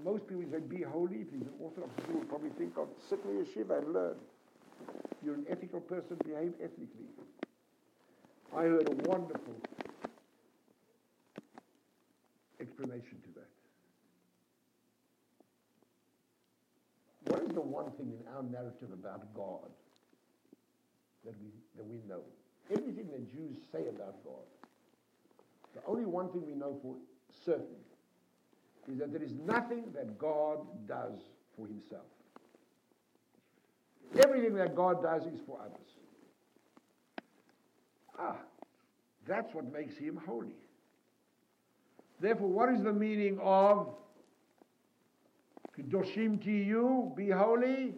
Most people say be holy. If he's an Orthodox Jew, will probably think of sit in a yeshiva and learn. You're an ethical person, behave ethically. I heard a wonderful explanation to that. What is the one thing in our narrative about God that we know? Everything that Jews say about God, the only one thing we know for certain is that there is nothing that God does for himself. Everything that God does is for others. That's what makes him holy. Therefore, what is the meaning of Kedoshim to you, be holy?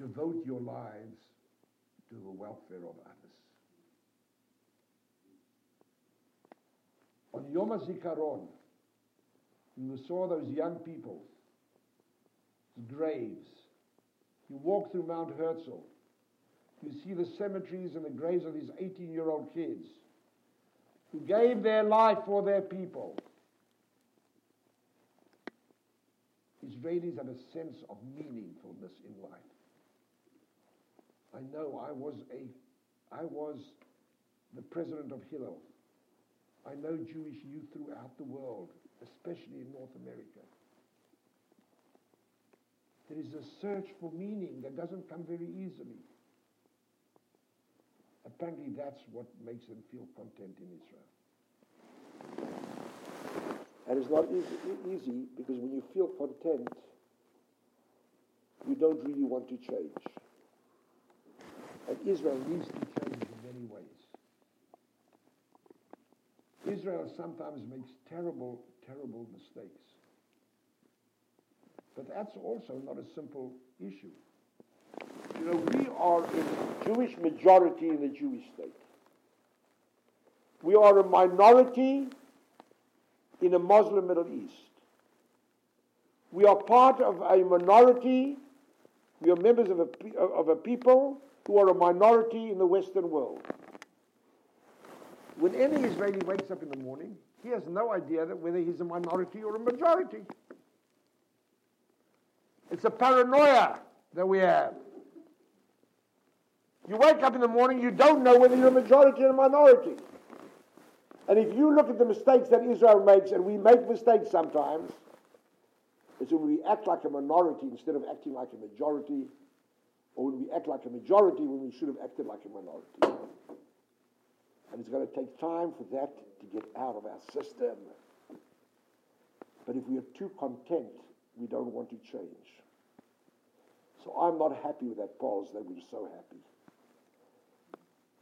Devote your lives to the welfare of others. On Yom HaZikaron, you saw those young people, graves. You walk through Mount Herzl. You see the cemeteries and the graves of these 18-year-old kids who gave their life for their people. Israelis have a sense of meaningfulness in life. I know I was the president of Hillel. I know Jewish youth throughout the world, especially in North America. There is a search for meaning that doesn't come very easily. Apparently, that's what makes them feel content in Israel. And it's not easy because when you feel content, you don't really want to change. And Israel needs to change in many ways. Israel sometimes makes terrible, terrible mistakes. But that's also not a simple issue. You know, we are a Jewish majority in the Jewish state. We are a minority in the Muslim Middle East. We are part of a minority. We are members of a people who are a minority in the Western world. When any Israeli wakes up in the morning, he has no idea that whether he's a minority or a majority. It's a paranoia that we have. You wake up in the morning, you don't know whether you're a majority or a minority. And if you look at the mistakes that Israel makes, and we make mistakes sometimes, it's when we act like a minority instead of acting like a majority, or when we act like a majority when we should have acted like a minority. And it's going to take time for that to get out of our system. But if we are too content, we don't want to change. So I'm not happy with that pause that we're so happy.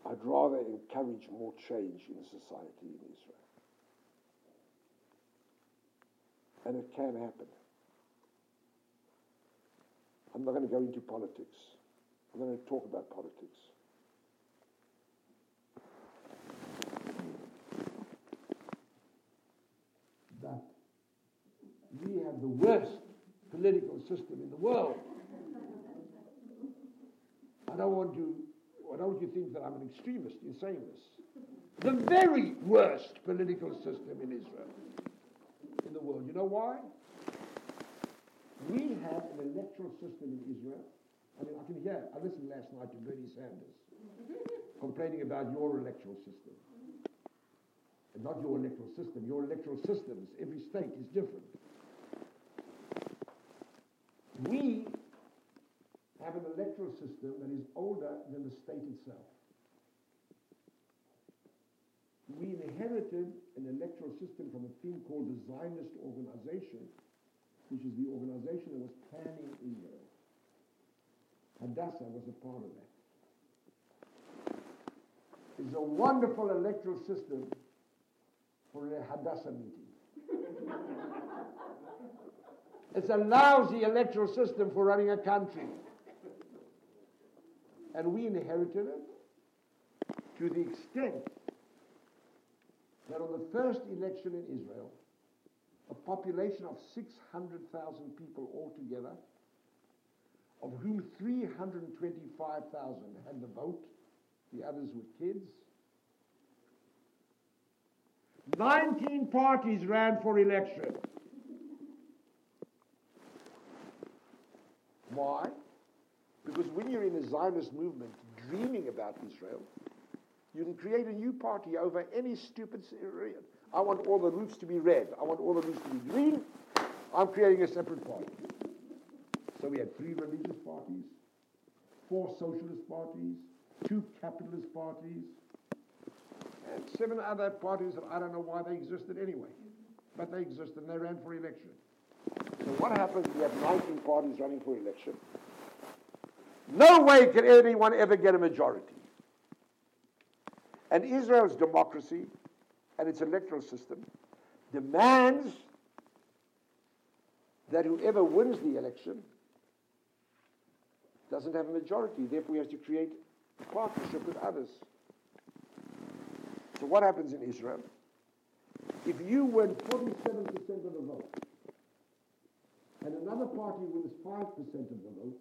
I'd rather encourage more change in society in Israel. And it can happen. I'm not going to go into politics. I'm going to talk about politics. That we have the worst political system in the world. I don't want you to think that I'm an extremist in saying this. The very worst political system in Israel, in the world. You know why? We have an electoral system in Israel. I mean, I listened last night to Bernie Sanders complaining about your electoral system. And not your electoral system, your electoral systems. Every state is different. We have an electoral system that is older than the state itself. We inherited an electoral system from a thing called the Zionist Organization, which is the organization that was planning Israel. Hadassah was a part of that. It's a wonderful electoral system for a Hadassah meeting. It's a lousy electoral system for running a country. And we inherited it to the extent that on the first election in Israel, a population of 600,000 people altogether, of whom 325,000 had the vote, the others were kids. 19 parties ran for election. Why? Because when you're in the Zionist movement dreaming about Israel, you can create a new party over any stupid area. I want all the roofs to be red. I want all the roofs to be green. I'm creating a separate party. So we had 3 religious parties, 4 socialist parties, 2 capitalist parties, and 7 other parties that I don't know why they existed anyway. But they existed and they ran for election. So what happens? We have 19 parties running for election. No way can anyone ever get a majority. And Israel's democracy and its electoral system demands that whoever wins the election doesn't have a majority. Therefore, he has to create a partnership with others. So what happens in Israel? If you win 47% of the vote, and another party wins 5% of the vote,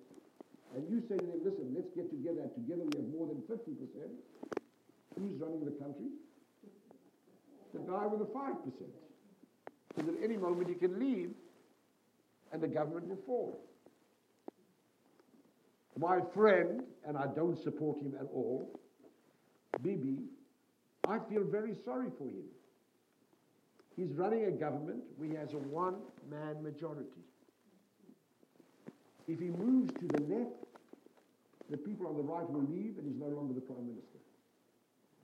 and you say to them, listen, let's get together. Together we have more than 50%. Who's running the country? The guy with the 5%. Because at any moment he can leave and the government will fall. My friend, and I don't support him at all, Bibi, I feel very sorry for him. He's running a government where he has a one-man majority. If he moves to the left, the people on the right will leave and he's no longer the prime minister.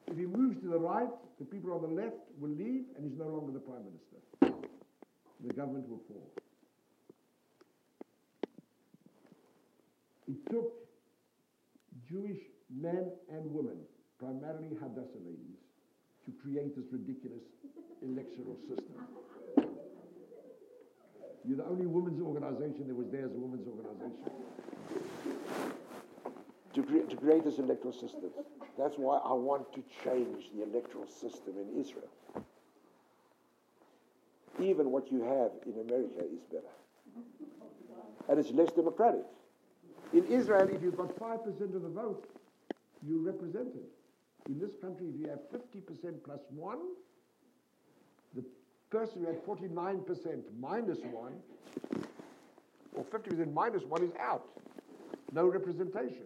If he moves to the right, the people on the left will leave and he's no longer the prime minister. The government will fall. It took Jewish men and women, primarily Hadassah ladies, to create this ridiculous electoral system. You're the only women's organization that was there as a women's organization. degrade this electoral system. That's why I want to change the electoral system in Israel. Even what you have in America is better. And it's less democratic. In Israel, if you've got 5% of the vote, you're represented. In this country, if you have 50% plus one, the person who had 49% minus one, or 50% minus one is out. No representation.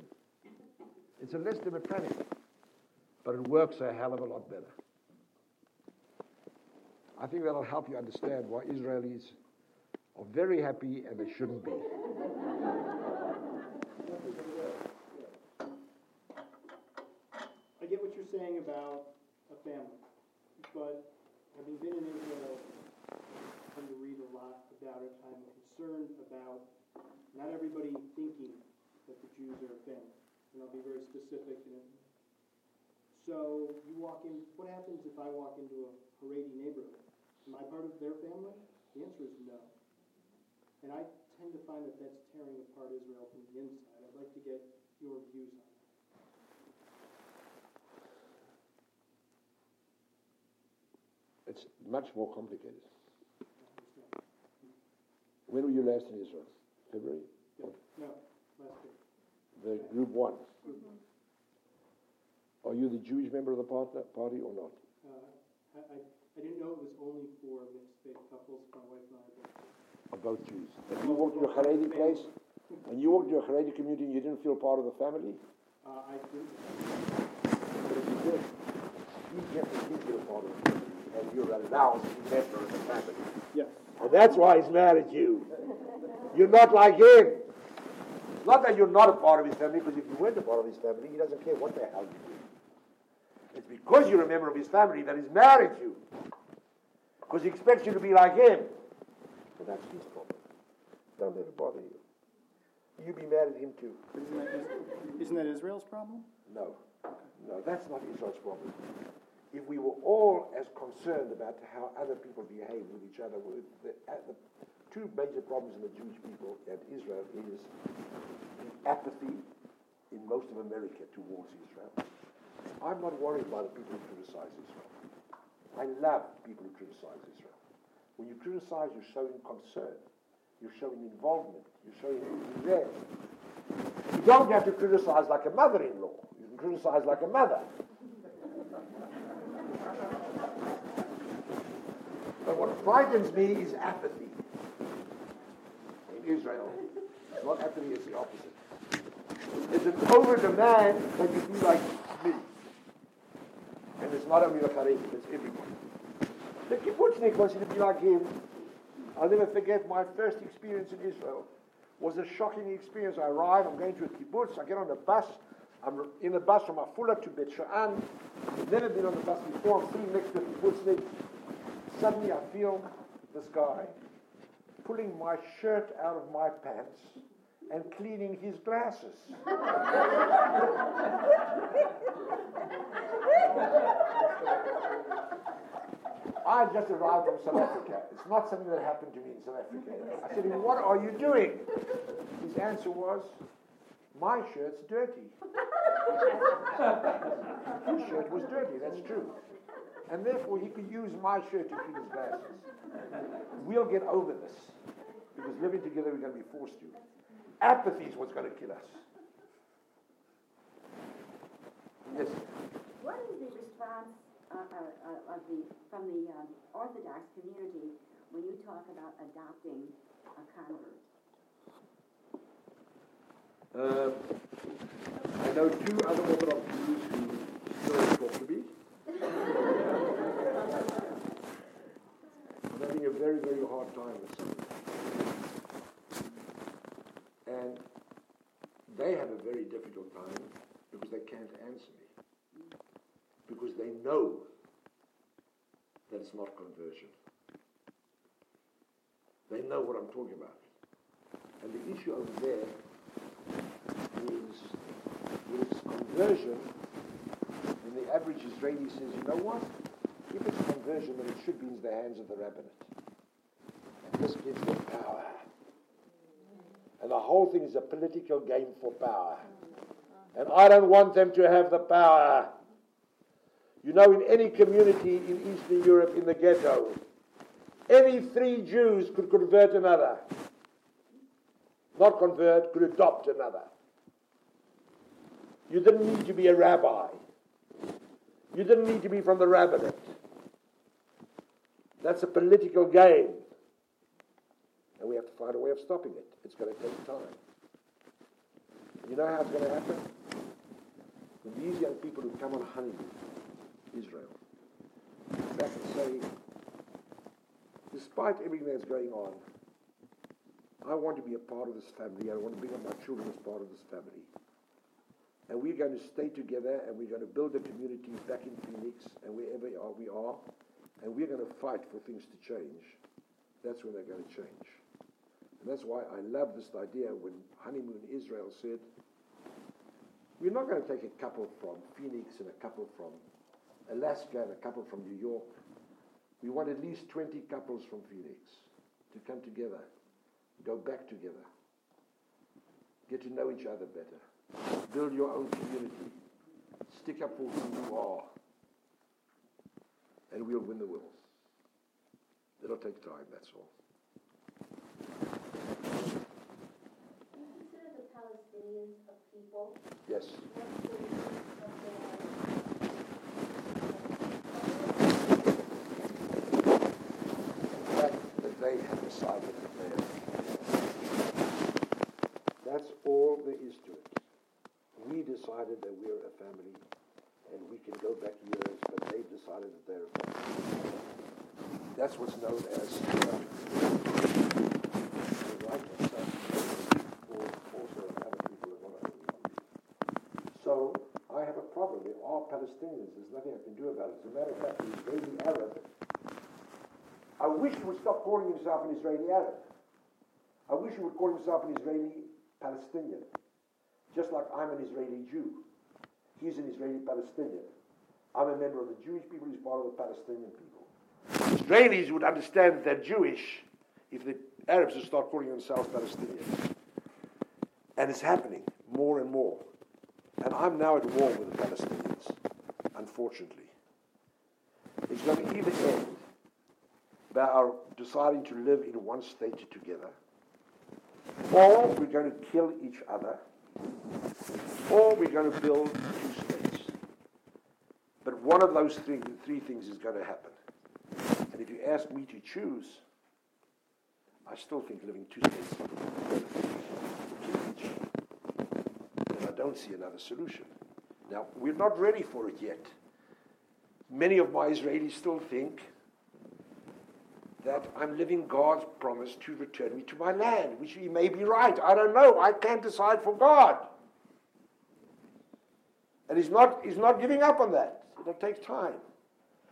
It's a less democratic, but it works a hell of a lot better. I think that'll help you understand why Israelis are very happy and they shouldn't be. I get what you're saying about a family, but having been in Israel, I tend to read a lot about it. I'm concerned about not everybody thinking that the Jews are a family, and I'll be very specific. So you walk in. What happens if I walk into a Haredi neighborhood? Am I part of their family? The answer is no. And I tend to find that that's tearing apart Israel from the inside. I'd like to get your views on that. It's much more complicated. When were you last in Israel? February? Yeah. No, last year. The group one. Group one. Are you the Jewish member of the party or not? I didn't know it was only for mixed-faith couples. My wife and I are both Jews. And you walked to a Haredi place, and you walked to a Haredi community, and you didn't feel part of the family? I didn't. But if you did, you definitely did feel part of the family, and you're a lousy member of the family. Yeah. And that's why he's mad at you. You're not like him. It's not that you're not a part of his family, because if you weren't a part of his family, he doesn't care what the hell you do. It's because you're a member of his family that he's mad at you. Because he expects you to be like him. But that's his problem. Don't let it bother you. You be mad at him too. Isn't that Israel's problem? No, that's not Israel's problem. If we were all as concerned about how other people behave with each other, the two major problems in the Jewish people and Israel is the apathy in most of America towards Israel. I'm not worried by the people who criticize Israel. I love people who criticize Israel. When you criticize, you're showing concern. You're showing involvement. You're showing there. You don't have to criticize like a mother-in-law. You can criticize like a mother. But what frightens me is apathy. In Israel, it's not apathy, it's the opposite. It's an over-demand that you be like me. And it's not only the Haredi, it's everyone. The kibbutznik wants you to be like him. I'll never forget my first experience in Israel. It was a shocking experience. I arrive, I'm going to a kibbutz, I get on a bus, I'm in a bus from Afula to Bet Sha'an. I've never been on the bus before, I'm sitting next to a kibbutznik. Suddenly I feel this guy pulling my shirt out of my pants and cleaning his glasses. I just arrived from South Africa. It's not something that happened to me in South Africa. I said to him, what are you doing? His answer was, my shirt's dirty. His shirt was dirty, that's true. And therefore he could use my shirt to clean his glasses. We'll get over this. Because living together we're going to be forced to. Apathy is what's going to kill us. Yes? What is the response from the Orthodox community when you talk about adopting a convert? I know two other Orthodox Jews who still talk to me. I'm having a very, very hard time with something. And they have a very difficult time because they can't answer me. Because they know that it's not conversion. They know what I'm talking about. And the issue over there is with conversion, and the average Israeli says, you know what? If it's conversion, then it should be in the hands of the rabbinate. And this gives them power. And the whole thing is a political game for power. And I don't want them to have the power. You know, in any community in Eastern Europe, in the ghetto, any three Jews could convert another. Not convert, could adopt another. You didn't need to be a rabbi. You didn't need to be from the rabbinate. That's a political game. And we have to find a way of stopping it. It's going to take time. You know how it's going to happen? When these young people who come on honeymoon, Israel, come back and say, despite everything that's going on, I want to be a part of this family. I want to bring up my children as part of this family. And we're going to stay together, and we're going to build a community back in Phoenix, and wherever we are, and we're going to fight for things to change. That's when they're going to change. And that's why I love this idea when Honeymoon Israel said, we're not going to take a couple from Phoenix and a couple from Alaska and a couple from New York. We want at least 20 couples from Phoenix to come together, go back together, get to know each other better. Build your own community. Stick up for who you are. And we'll win the world. It'll take time, that's all. Do you consider the Palestinians a people? Yes. The fact that they have decided that they are. That's all there is to it. We decided that we're a family and we can go back years, but they've decided that they're a family. That's what's known as the right of such or also other people that want to own. So I have a problem. They are Palestinians. There's nothing I can do about it. As a matter of fact, the Israeli Arab, I wish he would stop calling himself an Israeli Arab. I wish he would call himself an Israeli Palestinian. Just like I'm an Israeli Jew. He's an Israeli Palestinian. I'm a member of the Jewish people, he's part of the Palestinian people. Israelis would understand that they're Jewish if the Arabs would start calling themselves Palestinians. And it's happening more and more. And I'm now at war with the Palestinians, unfortunately. It's going to either end by our deciding to live in one state together, or we're going to kill each other, or we're going to build two states. But one of those three things is going to happen. And if you ask me to choose, I still think living two states is better. And I don't see another solution. Now, we're not ready for it yet. Many of my Israelis still think that I'm living God's promise to return me to my land, which he may be right. I don't know. I can't decide for God. And he's not giving up on that. It'll take time.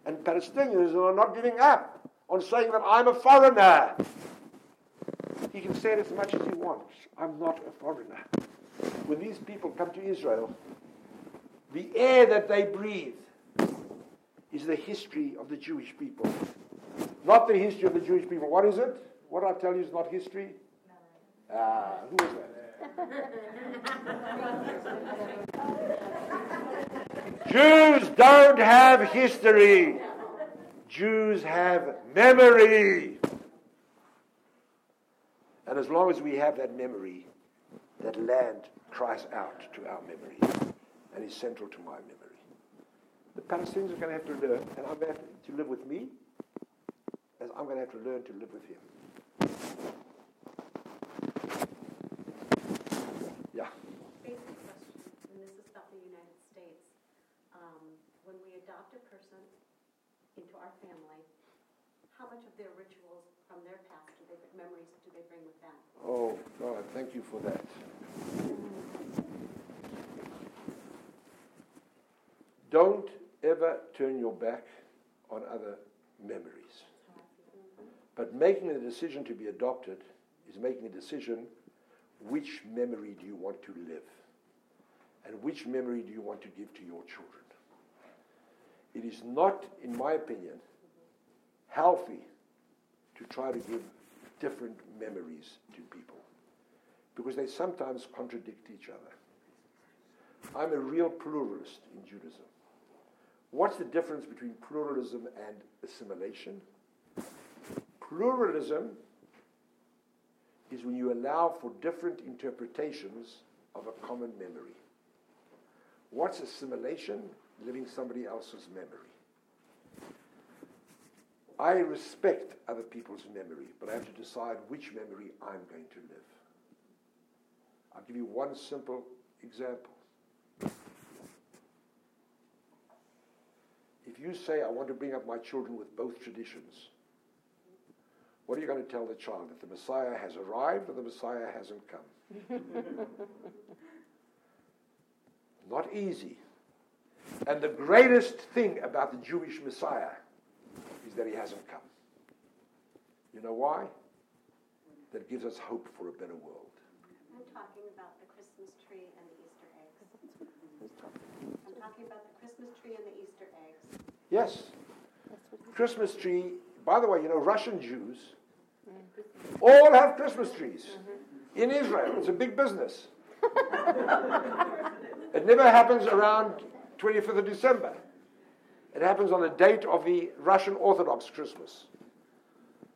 And Palestinians are not giving up on saying that I'm a foreigner. He can say it as much as he wants. I'm not a foreigner. When these people come to Israel, the air that they breathe is the history of the Jewish people. Not the history of the Jewish people. What is it? What I tell you is not history? No. Who is that? Jews don't have history. Jews have memory. And as long as we have that memory, that land cries out to our memory and is central to my memory. The Palestinians are going to have to learn, and I'm going to have to live with me, as I'm going to have to learn to live with him. Yeah? Basic question, and this is about the United States. When we adopt a person into our family, how much of their rituals from their past, memories, do they bring with them? Oh, God, thank you for that. Don't ever turn your back on other memories. But making the decision to be adopted is making a decision, which memory do you want to live? And which memory do you want to give to your children? It is not, in my opinion, healthy to try to give different memories to people, because they sometimes contradict each other. I'm a real pluralist in Judaism. What's the difference between pluralism and assimilation? Pluralism is when you allow for different interpretations of a common memory. What's assimilation? Living somebody else's memory. I respect other people's memory, but I have to decide which memory I'm going to live. I'll give you one simple example. If you say, I want to bring up my children with both traditions, what are you going to tell the child? That the Messiah has arrived or the Messiah hasn't come? Not easy. And the greatest thing about the Jewish Messiah is that he hasn't come. You know why? That gives us hope for a better world. I'm talking about the Christmas tree and the Easter eggs. I'm talking about the Christmas tree and the Easter eggs. Yes. Christmas tree, by the way, you know, Russian Jews all have Christmas trees. In Israel, it's a big business. It never happens around 25th of December. It happens on the date of the Russian Orthodox Christmas.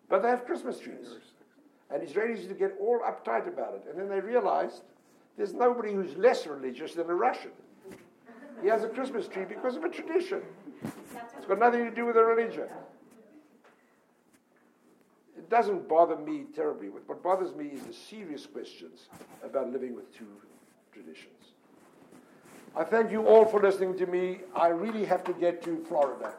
But they have Christmas trees. And Israelis used to get all uptight about it. And then they realized there's nobody who's less religious than a Russian. He has a Christmas tree because of a tradition. It's got nothing to do with a religion. It doesn't bother me terribly. What bothers me is the serious questions about living with two traditions. I thank you all for listening to me. I really have to get to Florida.